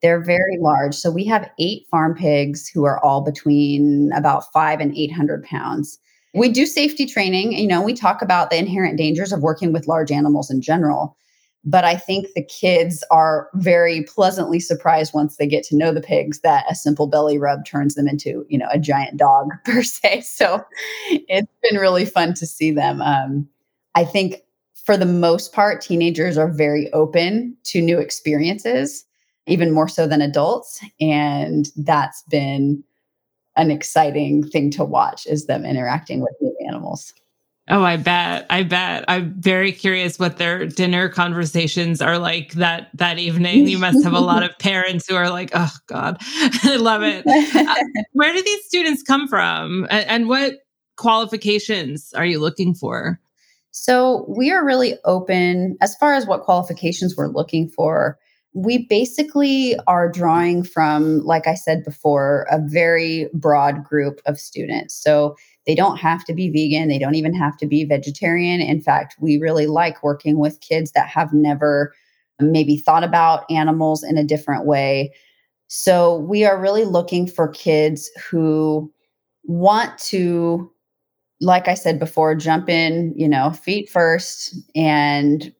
They're very large. So we have 8 farm pigs who are all between about 500 and 800 pounds. We do safety training. You know, we talk about the inherent dangers of working with large animals in general, but I think the kids are very pleasantly surprised once they get to know the pigs that a simple belly rub turns them into, you know, a giant dog per se. So it's been really fun to see them. I think for the most part, teenagers are very open to new experiences, even more so than adults. And that's been an exciting thing to watch, is them interacting with new animals. Oh, I bet. I'm very curious what their dinner conversations are like that evening. You must have a lot of parents who are like, oh God, I love it. Where do these students come from? And what qualifications are you looking for? So we are really open as far as what qualifications we're looking for. We basically are drawing from, like I said before, a very broad group of students. So they don't have to be vegan. They don't even have to be vegetarian. In fact, we really like working with kids that have never maybe thought about animals in a different way. So we are really looking for kids who want to, like I said before, jump in, you know, feet first and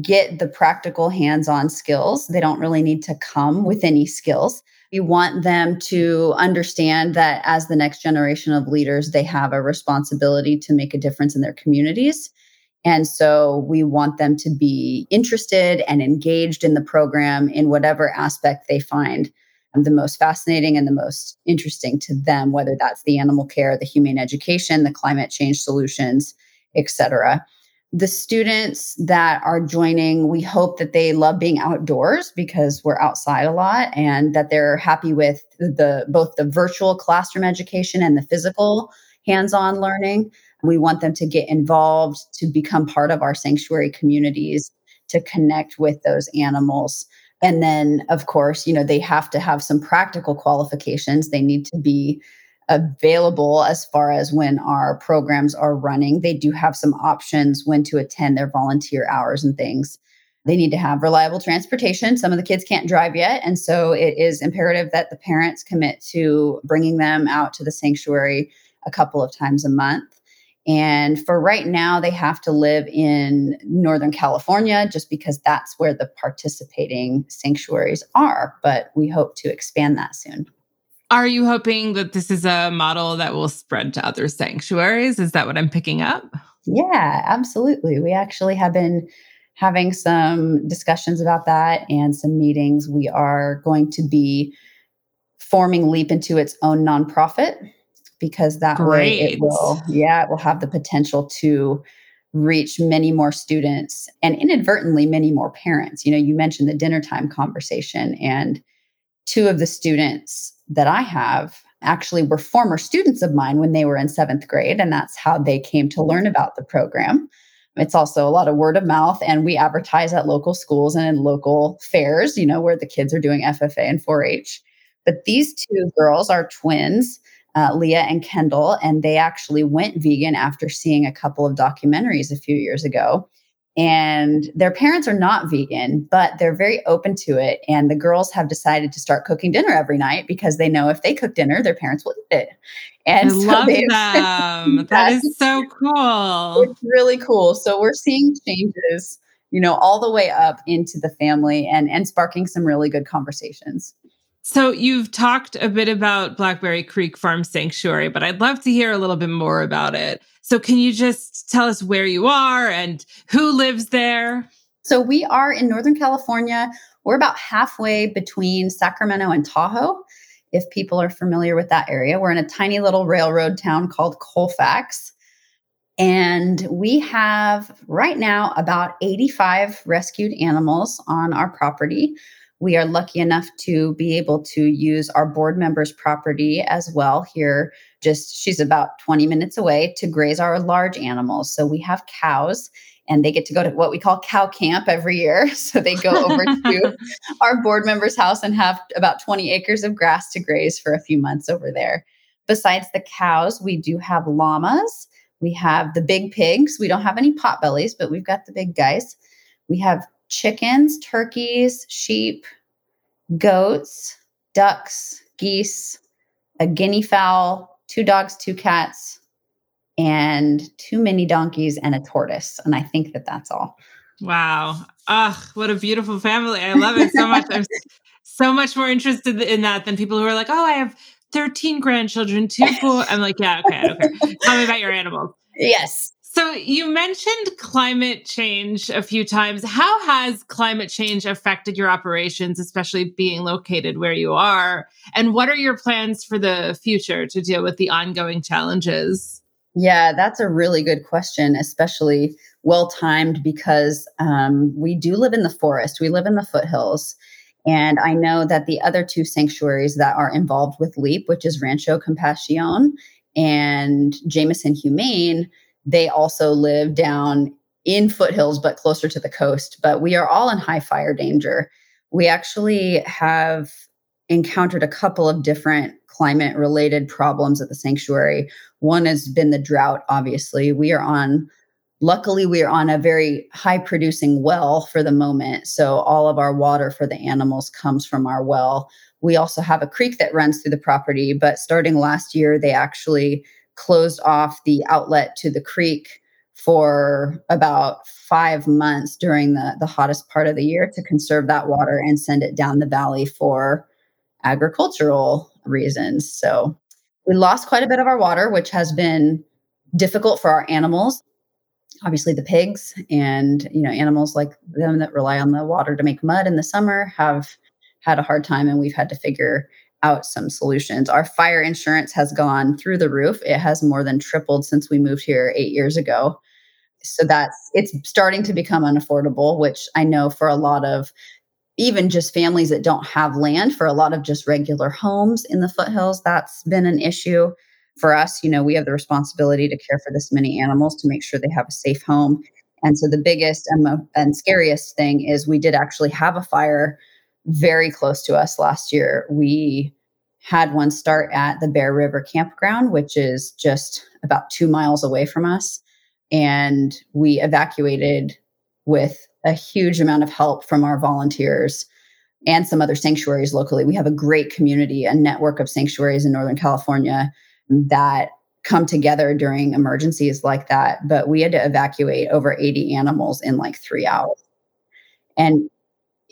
get the practical hands-on skills. They don't really need to come with any skills. We want them to understand that as the next generation of leaders, they have a responsibility to make a difference in their communities. And so we want them to be interested and engaged in the program in whatever aspect they find the most fascinating and the most interesting to them, whether that's the animal care, the humane education, the climate change solutions, etc. The students that are joining, we hope that they love being outdoors because we're outside a lot, and that they're happy with both the virtual classroom education and the physical hands-on learning. We want them to get involved, to become part of our sanctuary communities, to connect with those animals. And then, of course, you know, they have to have some practical qualifications. They need to be available as far as when our programs are running. They do have some options when to attend their volunteer hours and things. They need to have reliable transportation. Some of the kids can't drive yet. And so it is imperative that the parents commit to bringing them out to the sanctuary a couple of times a month. And for right now, they have to live in Northern California just because that's where the participating sanctuaries are. But we hope to expand that soon. Are you hoping that this is a model that will spread to other sanctuaries? Is that what I'm picking up? Yeah, absolutely. We actually have been having some discussions about that and some meetings. We are going to be forming LEAP into its own nonprofit because that way it will have the potential to reach many more students and inadvertently many more parents. You know, you mentioned the dinner time conversation, and 2 of the students that I have actually were former students of mine when they were in 7th grade, and that's how they came to learn about the program. It's also a lot of word of mouth, and we advertise at local schools and in local fairs, you know, where the kids are doing FFA and 4-H. But these two girls are twins, Leah and Kendall, and they actually went vegan after seeing a couple of documentaries a few years ago. And their parents are not vegan, but they're very open to it. And the girls have decided to start cooking dinner every night because they know if they cook dinner, their parents will eat it. And I love them. That is so cool. It's really cool. So we're seeing changes, you know, all the way up into the family and sparking some really good conversations. So you've talked a bit about Blackberry Creek Farm Sanctuary, but I'd love to hear a little bit more about it. So can you just tell us where you are and who lives there? So we are in Northern California. We're about halfway between Sacramento and Tahoe, if people are familiar with that area. We're in a tiny little railroad town called Colfax. And we have right now about 85 rescued animals on our property. We are lucky enough to be able to use our board member's property as well here. Just she's about 20 minutes away to graze our large animals. So we have cows, and they get to go to what we call cow camp every year. So they go over to our board member's house and have about 20 acres of grass to graze for a few months over there. Besides the cows, we do have llamas. We have the big pigs. We don't have any potbellies, but we've got the big guys. We have chickens, turkeys, sheep, goats, ducks, geese, a guinea fowl, 2 dogs, 2 cats, and 2 mini donkeys and a tortoise. And I think that that's all. Wow. Ugh, what a beautiful family. I love it so much. I'm so much more interested in that than people who are like, oh, I have 13 grandchildren, 2 full. I'm like, yeah, okay, I don't care. Tell me about your animals. Yes. So you mentioned climate change a few times. How has climate change affected your operations, especially being located where you are? And what are your plans for the future to deal with the ongoing challenges? Yeah, that's a really good question, especially well-timed because we do live in the forest. We live in the foothills. And I know that the other 2 sanctuaries that are involved with LEAP, which is Rancho Compasión and Jamison Humane, they also live down in foothills, but closer to the coast. But we are all in high fire danger. We actually have encountered a couple of different climate-related problems at the sanctuary. One has been the drought, obviously. Luckily, we are on a very high-producing well for the moment. So all of our water for the animals comes from our well. We also have a creek that runs through the property, but starting last year, they actually closed off the outlet to the creek for about 5 months during the hottest part of the year to conserve that water and send it down the valley for agricultural reasons. So we lost quite a bit of our water, which has been difficult for our animals, obviously the pigs and, you know, animals like them that rely on the water to make mud in the summer have had a hard time, and we've had to figure out some solutions. Our fire insurance has gone through the roof. It has more than tripled since we moved here 8 years ago. So it's starting to become unaffordable, which I know for a lot of even just families that don't have land, for a lot of just regular homes in the foothills, that's been an issue for us. You know, we have the responsibility to care for this many animals to make sure they have a safe home. And so the biggest and scariest thing is we did actually have a fire very close to us last year. We had one start at the Bear River Campground, which is just about 2 miles away from us. And we evacuated with a huge amount of help from our volunteers and some other sanctuaries locally. We have a great community, a network of sanctuaries in Northern California that come together during emergencies like that. But we had to evacuate over 80 animals in like 3 hours. And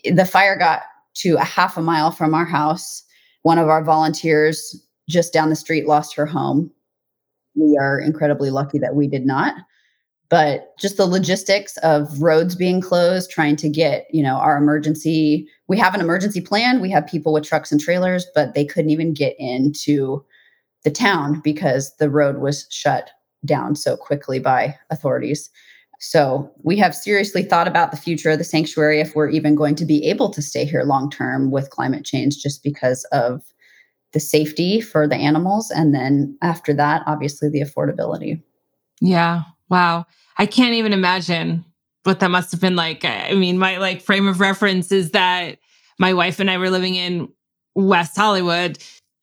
the fire got to a half a mile from our house. One of our volunteers just down the street lost her home. We are incredibly lucky that we did not. But just the logistics of roads being closed, trying to get, you know, our emergency. We have an emergency plan. We have people with trucks and trailers, but they couldn't even get into the town because the road was shut down so quickly by authorities. So we have seriously thought about the future of the sanctuary if we're even going to be able to stay here long term with climate change, just because of the safety for the animals. And then after that, obviously the affordability. Yeah. Wow. I can't even imagine what that must have been like. I mean, my like frame of reference is that my wife and I were living in West Hollywood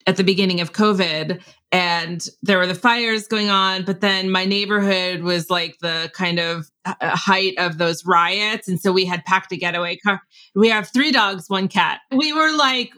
at the beginning of COVID, and there were the fires going on, but then my neighborhood was like the kind of height of those riots. And so we had packed a getaway car. We have 3 dogs, 1 cat. We were like,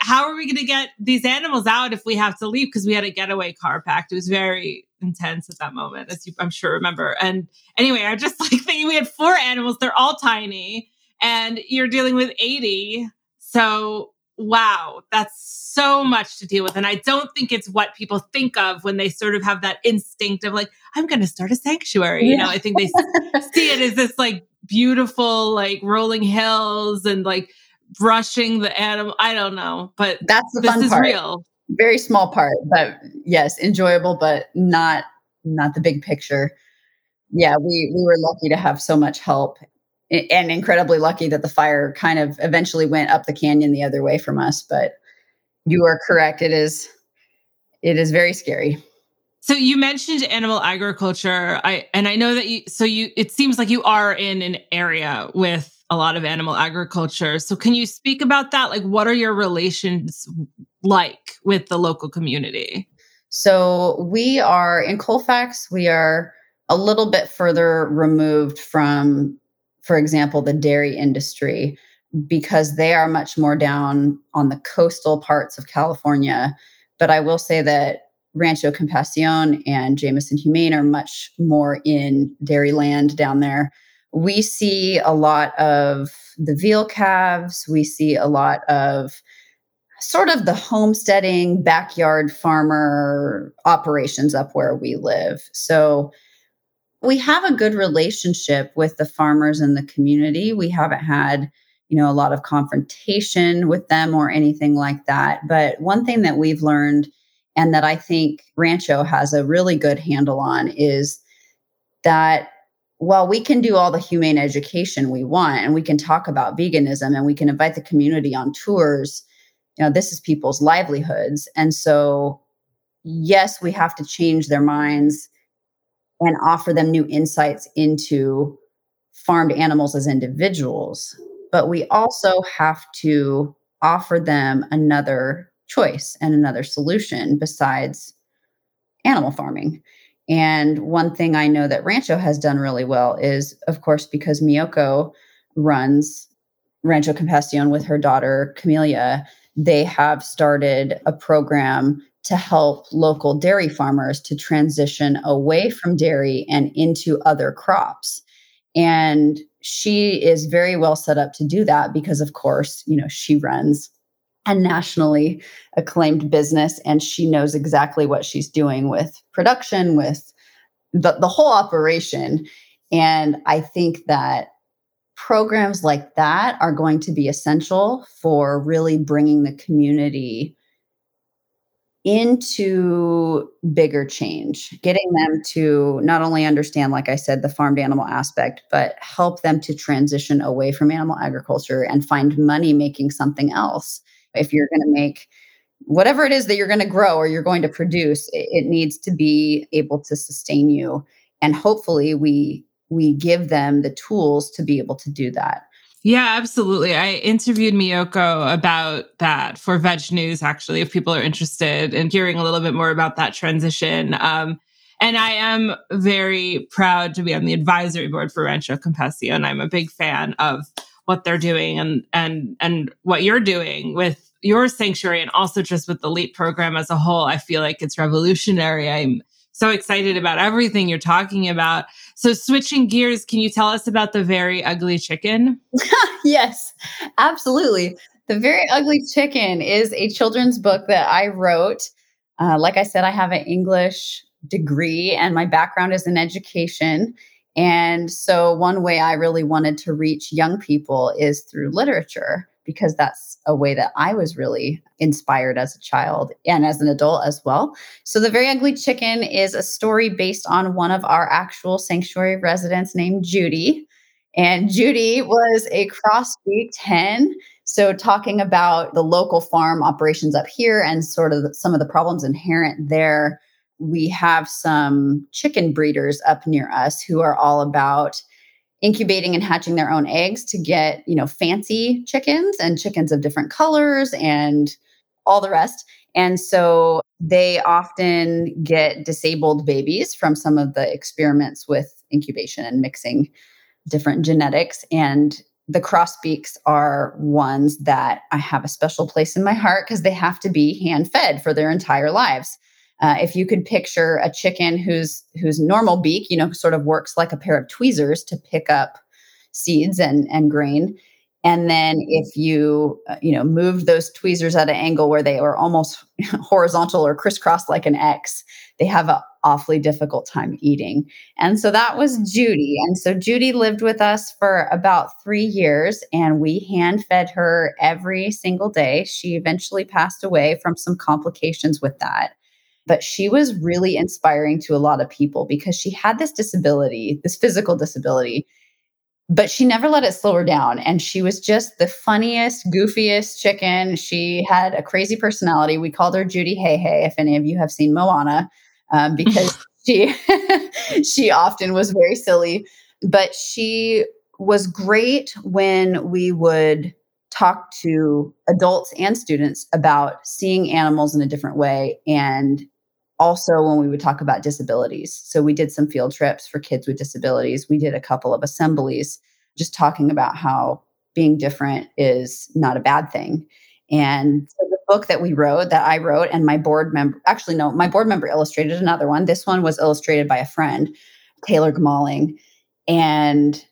how are we going to get these animals out if we have to leave? Because we had a getaway car packed. It was very intense at that moment, as you, I'm sure, remember. And anyway, I just like thinking we had 4 animals. They're all tiny and you're dealing with 80. So wow, that's so much to deal with. And I don't think it's what people think of when they sort of have that instinct of like, I'm going to start a sanctuary. Yeah. You know, I think they see it as this like beautiful, like rolling hills and like brushing the animal. I don't know, but that's the fun part. Real. Very small part, but yes, enjoyable, but not the big picture. Yeah, we were lucky to have so much help. And incredibly lucky that the fire kind of eventually went up the canyon the other way from us. But you are correct. It is very scary. So you mentioned animal agriculture. And I know that it seems like you are in an area with a lot of animal agriculture. So can you speak about that? Like, what are your relations like with the local community? So we are in Colfax. We are a little bit further removed from, for example, the dairy industry, because they are much more down on the coastal parts of California. But I will say that Rancho Compasión and Jamison Humane are much more in dairy land down there. We see a lot of the veal calves. We see a lot of sort of the homesteading, backyard farmer operations up where we live. So we have a good relationship with the farmers in the community. We haven't had, a lot of confrontation with them or anything like that. But one thing that we've learned, and that I think Rancho has a really good handle on, is that while we can do all the humane education we want, and we can talk about veganism, and we can invite the community on tours, this is people's livelihoods. And so, yes, we have to change their minds and offer them new insights into farmed animals as individuals. But we also have to offer them another choice and another solution besides animal farming. And one thing I know that Rancho has done really well is, of course, because Miyoko runs Rancho Compasión with her daughter, Camelia, they have started a program to help local dairy farmers to transition away from dairy and into other crops. And she is very well set up to do that because, of course, she runs a nationally acclaimed business and she knows exactly what she's doing with production, with the whole operation. And I think that programs like that are going to be essential for really bringing the community into bigger change, getting them to not only understand, like I said, the farmed animal aspect, but help them to transition away from animal agriculture and find money making something else. If you're going to make whatever it is that you're going to grow or you're going to produce, it needs to be able to sustain you. And hopefully we give them the tools to be able to do that. Yeah, absolutely. I interviewed Miyoko about that for Veg News, actually, if people are interested in hearing a little bit more about that transition. And I am very proud to be on the advisory board for Rancho Compasión, and I'm a big fan of what they're doing and what you're doing with your sanctuary and also just with the LEAP program as a whole. I feel like it's revolutionary. I'm so excited about everything you're talking about. So switching gears, can you tell us about The Very Ugly Chicken? Yes, absolutely. The Very Ugly Chicken is a children's book that I wrote. Like I said, I have an English degree and my background is in education. And so one way I really wanted to reach young people is through literature, because that's a way that I was really inspired as a child and as an adult as well. So The Very Ugly Chicken is a story based on one of our actual sanctuary residents named Judy. And Judy was a crossbreed hen. So talking about the local farm operations up here and sort of some of the problems inherent there, we have some chicken breeders up near us who are all about incubating and hatching their own eggs to get, you know, fancy chickens and chickens of different colors and all the rest. And so they often get disabled babies from some of the experiments with incubation and mixing different genetics. And the crossbeaks are ones that I have a special place in my heart because they have to be hand-fed for their entire lives. If you could picture a chicken whose normal beak, you know, sort of works like a pair of tweezers to pick up seeds and grain. And then if you, you know, moved those tweezers at an angle where they were almost horizontal or crisscrossed like an X, they have an awfully difficult time eating. And so that was Judy. And so Judy lived with us for about 3 years, and we hand-fed her every single day. She eventually passed away from some complications with that. But she was really inspiring to a lot of people because she had this disability, this physical disability, but she never let it slow her down. And she was just the funniest, goofiest chicken. She had a crazy personality. We called her Judy Hey Hey, if any of you have seen Moana, because she often was very silly. But she was great when we would talk to adults and students about seeing animals in a different way, and also when we would talk about disabilities. So we did some field trips for kids with disabilities. We did a couple of assemblies just talking about how being different is not a bad thing. And so the book that we wrote, that I wrote, and my board member illustrated another one. This one was illustrated by a friend, Taylor Gmalling. And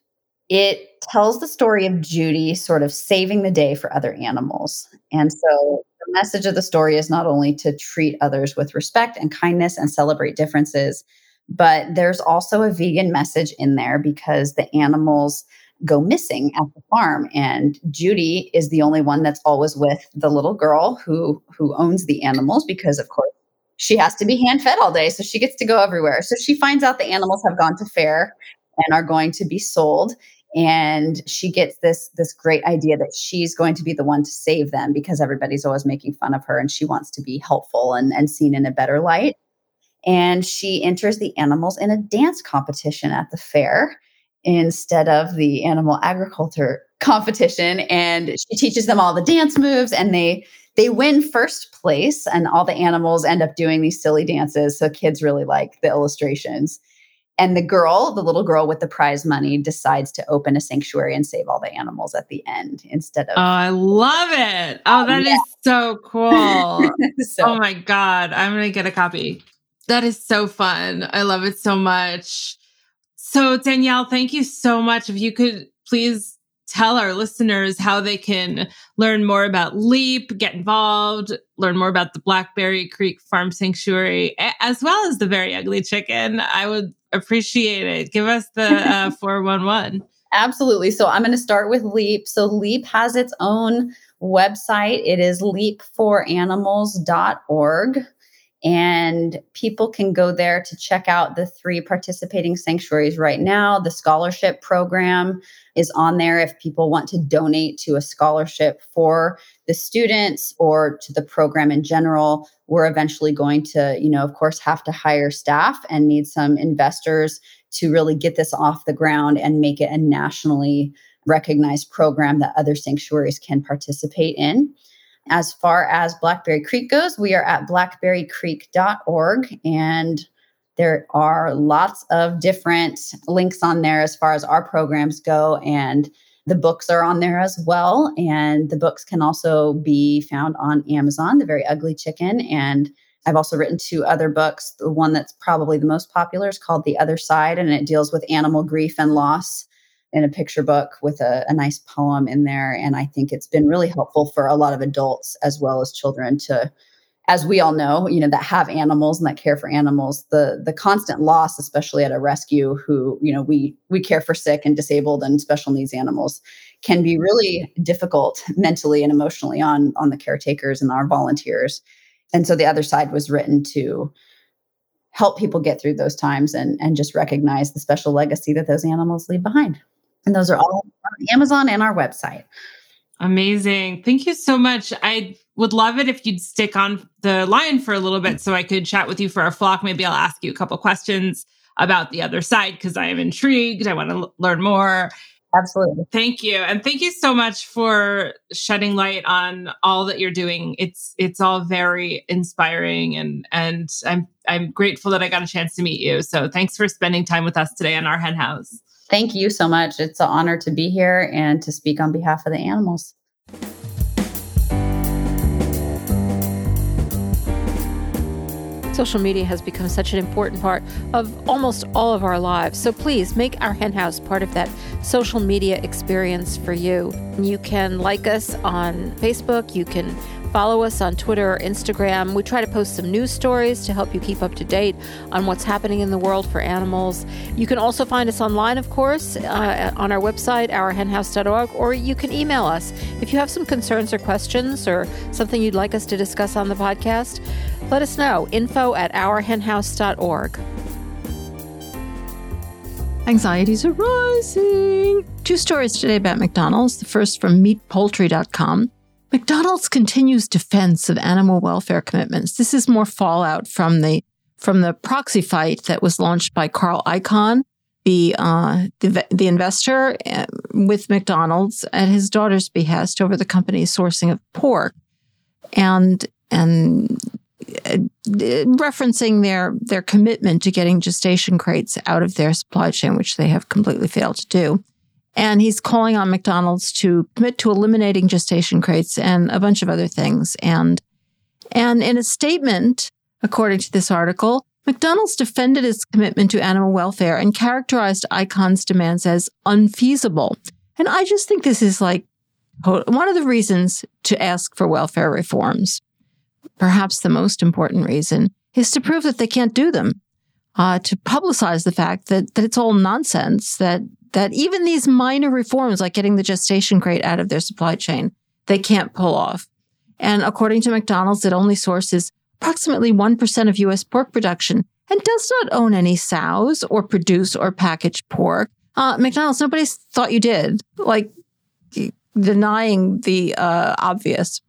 it tells the story of Judy sort of saving the day for other animals. And so the message of the story is not only to treat others with respect and kindness and celebrate differences, but there's also a vegan message in there because the animals go missing at the farm. And Judy is the only one that's always with the little girl who owns the animals because, of course, she has to be hand-fed all day. So she gets to go everywhere. So she finds out the animals have gone to fair and are going to be sold. And she gets this great idea that she's going to be the one to save them because everybody's always making fun of her and she wants to be helpful and seen in a better light. And she enters the animals in a dance competition at the fair instead of the animal agriculture competition. And she teaches them all the dance moves, and they win first place, and all the animals end up doing these silly dances. So kids really like the illustrations. And the little girl with the prize money decides to open a sanctuary and save all the animals at the end instead of... Oh, I love it. Oh, that is so cool. Oh my God. I'm going to get a copy. That is so fun. I love it so much. So Danielle, thank you so much. If you could please tell our listeners how they can learn more about LEAP, get involved, learn more about the Blackberry Creek Farm Sanctuary, as well as the Very Ugly Chicken. I would appreciate it. Give us the 411. Absolutely. So I'm going to start with LEAP. So LEAP has its own website. It is leapforanimals.org. And people can go there to check out the 3 participating sanctuaries right now. The scholarship program is on there if people want to donate to a scholarship for the students or to the program in general. We're eventually going to, you know, of course, have to hire staff and need some investors to really get this off the ground and make it a nationally recognized program that other sanctuaries can participate in. As far as Blackberry Creek goes, we are at blackberrycreek.org, and there are lots of different links on there as far as our programs go, and the books are on there as well, and the books can also be found on Amazon, The Very Ugly Chicken, and I've also written 2 other books. The one that's probably the most popular is called The Other Side, and it deals with animal grief and loss in a picture book with a nice poem in there. And I think it's been really helpful for a lot of adults as well as children to, as we all know, you know, that have animals and that care for animals, the constant loss, especially at a rescue who, you know, we care for sick and disabled and special needs animals, can be really difficult mentally and emotionally on the caretakers and our volunteers. And so The Other Side was written to help people get through those times and just recognize the special legacy that those animals leave behind. And those are all on Amazon and our website. Amazing. Thank you so much. I would love it if you'd stick on the line for a little bit so I could chat with you for a flock. Maybe I'll ask you a couple questions about The Other Side because I am intrigued. I want to learn more. Absolutely. Thank you. And thank you so much for shedding light on all that you're doing. It's all very inspiring, and I'm grateful that I got a chance to meet you. So thanks for spending time with us today on Our Hen House. Thank you so much. It's an honor to be here and to speak on behalf of the animals. Social media has become such an important part of almost all of our lives. So please make Our Hen House part of that social media experience for you. You can like us on Facebook. You can follow us on Twitter or Instagram. We try to post some news stories to help you keep up to date on what's happening in the world for animals. You can also find us online, of course, on our website, ourhenhouse.org, or you can email us. If you have some concerns or questions or something you'd like us to discuss on the podcast, let us know. info@ourhenhouse.org. Anxieties are rising. Two stories today about McDonald's. The first from meatpoultry.com. McDonald's continues defense of animal welfare commitments. This is more fallout from the proxy fight that was launched by Carl Icahn, the investor with McDonald's at his daughter's behest over the company's sourcing of pork, and referencing their commitment to getting gestation crates out of their supply chain, which they have completely failed to do. And he's calling on McDonald's to commit to eliminating gestation crates and a bunch of other things. And in a statement, according to this article, McDonald's defended its commitment to animal welfare and characterized Icahn's demands as unfeasible. And I just think this is like one of the reasons to ask for welfare reforms. Perhaps the most important reason is to prove that they can't do them, to publicize the fact that it's all nonsense, that even these minor reforms, like getting the gestation crate out of their supply chain, they can't pull off. And according to McDonald's, it only sources approximately 1% of U.S. pork production and does not own any sows or produce or package pork. McDonald's, nobody thought you did, like denying the obvious.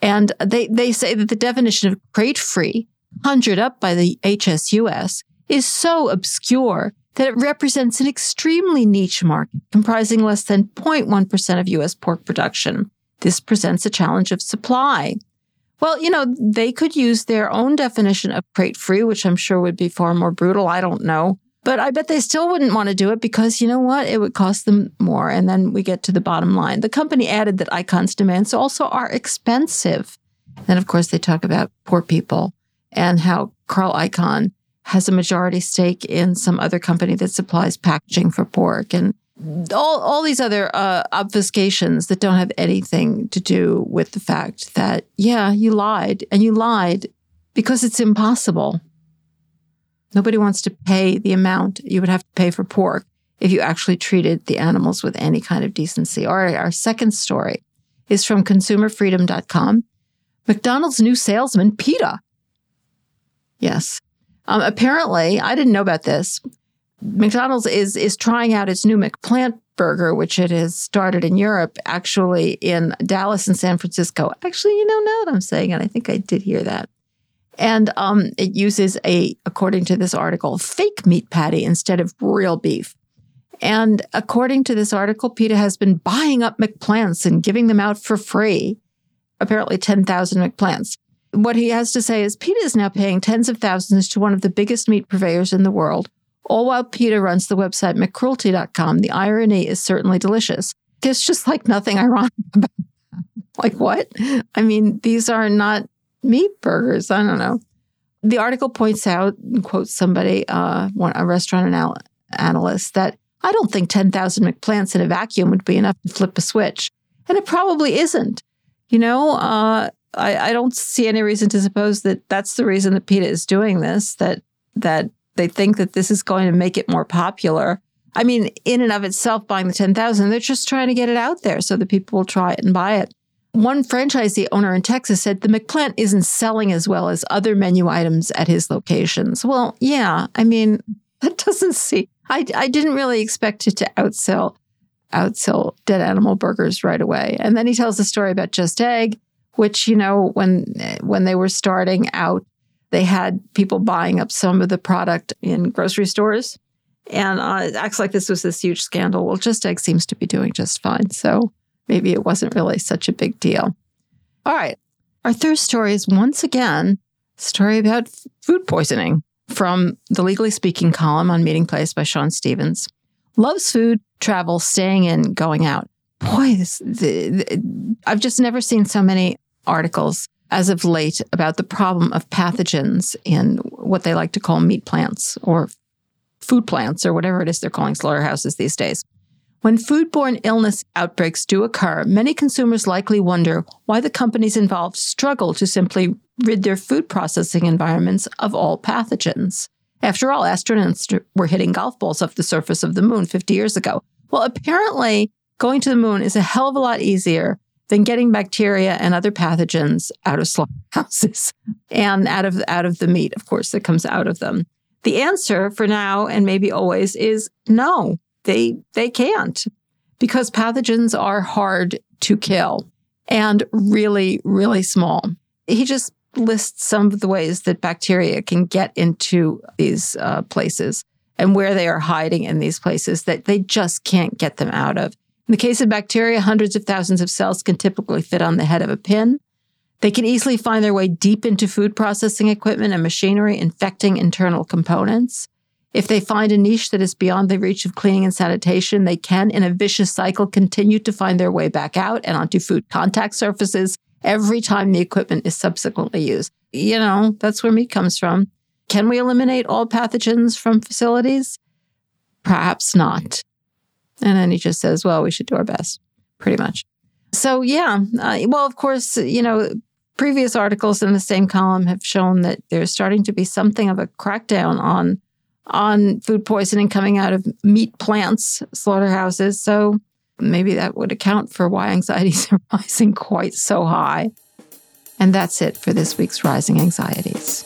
And they say that the definition of crate-free, conjured up by the HSUS, is so obscure that it represents an extremely niche market comprising less than 0.1% of U.S. pork production. This presents a challenge of supply. Well, they could use their own definition of crate-free, which I'm sure would be far more brutal. I don't know. But I bet they still wouldn't want to do it because, you know what, it would cost them more. And then we get to the bottom line. The company added that Icahn's demands also are expensive. And, of course, they talk about poor people and how Carl Icahn has a majority stake in some other company that supplies packaging for pork and all these other obfuscations that don't have anything to do with the fact that, yeah, you lied, and you lied because it's impossible. Nobody wants to pay the amount you would have to pay for pork if you actually treated the animals with any kind of decency. Our second story is from consumerfreedom.com. McDonald's new salesman, PETA. Yes. Apparently, I didn't know about this. McDonald's is trying out its new McPlant burger, which it has started in Europe, actually in Dallas and San Francisco. Actually, now that I'm saying it, I think I did hear that. And it uses according to this article, fake meat patty instead of real beef. And according to this article, PETA has been buying up McPlants and giving them out for free. Apparently 10,000 McPlants. What he has to say is PETA is now paying tens of thousands to one of the biggest meat purveyors in the world, all while PETA runs the website McCruelty.com. The irony is certainly delicious. There's just like nothing ironic about that. Like what? I mean, these are not meat burgers. I don't know. The article points out and quotes somebody, a restaurant analyst, that I don't think 10,000 McPlants in a vacuum would be enough to flip a switch. And it probably isn't. I don't see any reason to suppose that that's the reason that PETA is doing this, that they think that this is going to make it more popular. I mean, in and of itself, buying the 10,000, they're just trying to get it out there so that people will try it and buy it. One franchisee owner in Texas said the McPlant isn't selling as well as other menu items at his locations. Well, yeah, I mean, that doesn't I didn't really expect it to outsell out sell dead animal burgers right away. And then he tells the story about Just Egg, which, you know, when they were starting out, they had people buying up some of the product in grocery stores. And it acts like this was this huge scandal. Well, Just Egg seems to be doing just fine. So maybe it wasn't really such a big deal. All right. Our third story is once again a story about food poisoning from the Legally Speaking column on Meeting Place by Sean Stevens. Loves food, travel, staying in, going out. Boy, I've just never seen so many articles as of late about the problem of pathogens in what they like to call meat plants or food plants or whatever it is they're calling slaughterhouses these days. When foodborne illness outbreaks do occur, many consumers likely wonder why the companies involved struggle to simply rid their food processing environments of all pathogens. After all, astronauts were hitting golf balls off the surface of the moon 50 years ago. Well, apparently, going to the moon is a hell of a lot easier than getting bacteria and other pathogens out of slaughterhouses and out of the meat, of course, that comes out of them. The answer for now and maybe always is no, they can't, because pathogens are hard to kill and really, really small. He just lists some of the ways that bacteria can get into these places and where they are hiding in these places that they just can't get them out of. In the case of bacteria, hundreds of thousands of cells can typically fit on the head of a pin. They can easily find their way deep into food processing equipment and machinery, infecting internal components. If they find a niche that is beyond the reach of cleaning and sanitation, they can, in a vicious cycle, continue to find their way back out and onto food contact surfaces every time the equipment is subsequently used. You know, that's where meat comes from. Can we eliminate all pathogens from facilities? Perhaps not. And then he just says, well, we should do our best, pretty much. So, yeah. Well, of course, you know, previous articles in the same column have shown that there's starting to be something of a crackdown on food poisoning coming out of meat plants, slaughterhouses. So maybe that would account for why anxieties are rising quite so high. And that's it for this week's Rising Anxieties.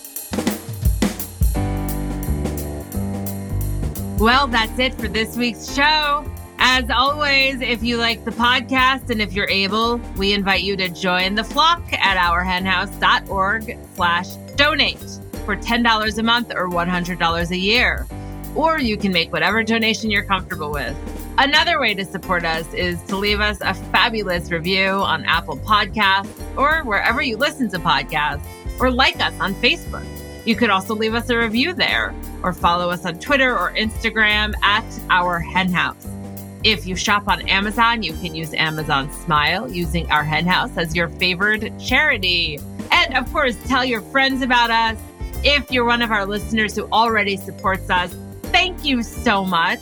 Well, that's it for this week's show. As always, if you like the podcast and if you're able, we invite you to join the flock at ourhenhouse.org/donate for $10 a month or $100 a year. Or you can make whatever donation you're comfortable with. Another way to support us is to leave us a fabulous review on Apple Podcasts or wherever you listen to podcasts, or like us on Facebook. You could also leave us a review there or follow us on Twitter or Instagram at Our Hen House. If you shop on Amazon, you can use Amazon Smile using Our Hen House as your favorite charity. And of course, tell your friends about us. If you're one of our listeners who already supports us, thank you so much.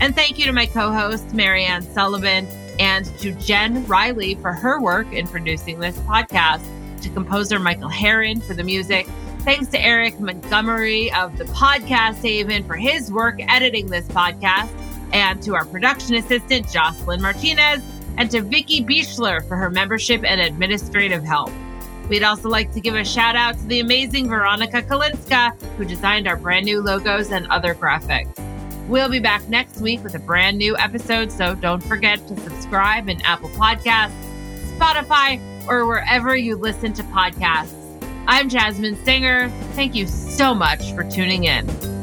And thank you to my co-host, Marianne Sullivan, and to Jen Riley for her work in producing this podcast, to composer Michael Herron for the music. Thanks to Eric Montgomery of the Podcast Haven for his work editing this podcast, and to our production assistant, Jocelyn Martinez, and to Vicky Bischler for her membership and administrative help. We'd also like to give a shout out to the amazing Veronica Kalinska, who designed our brand new logos and other graphics. We'll be back next week with a brand new episode, so don't forget to subscribe in Apple Podcasts, Spotify, or wherever you listen to podcasts. I'm Jasmine Singer. Thank you so much for tuning in.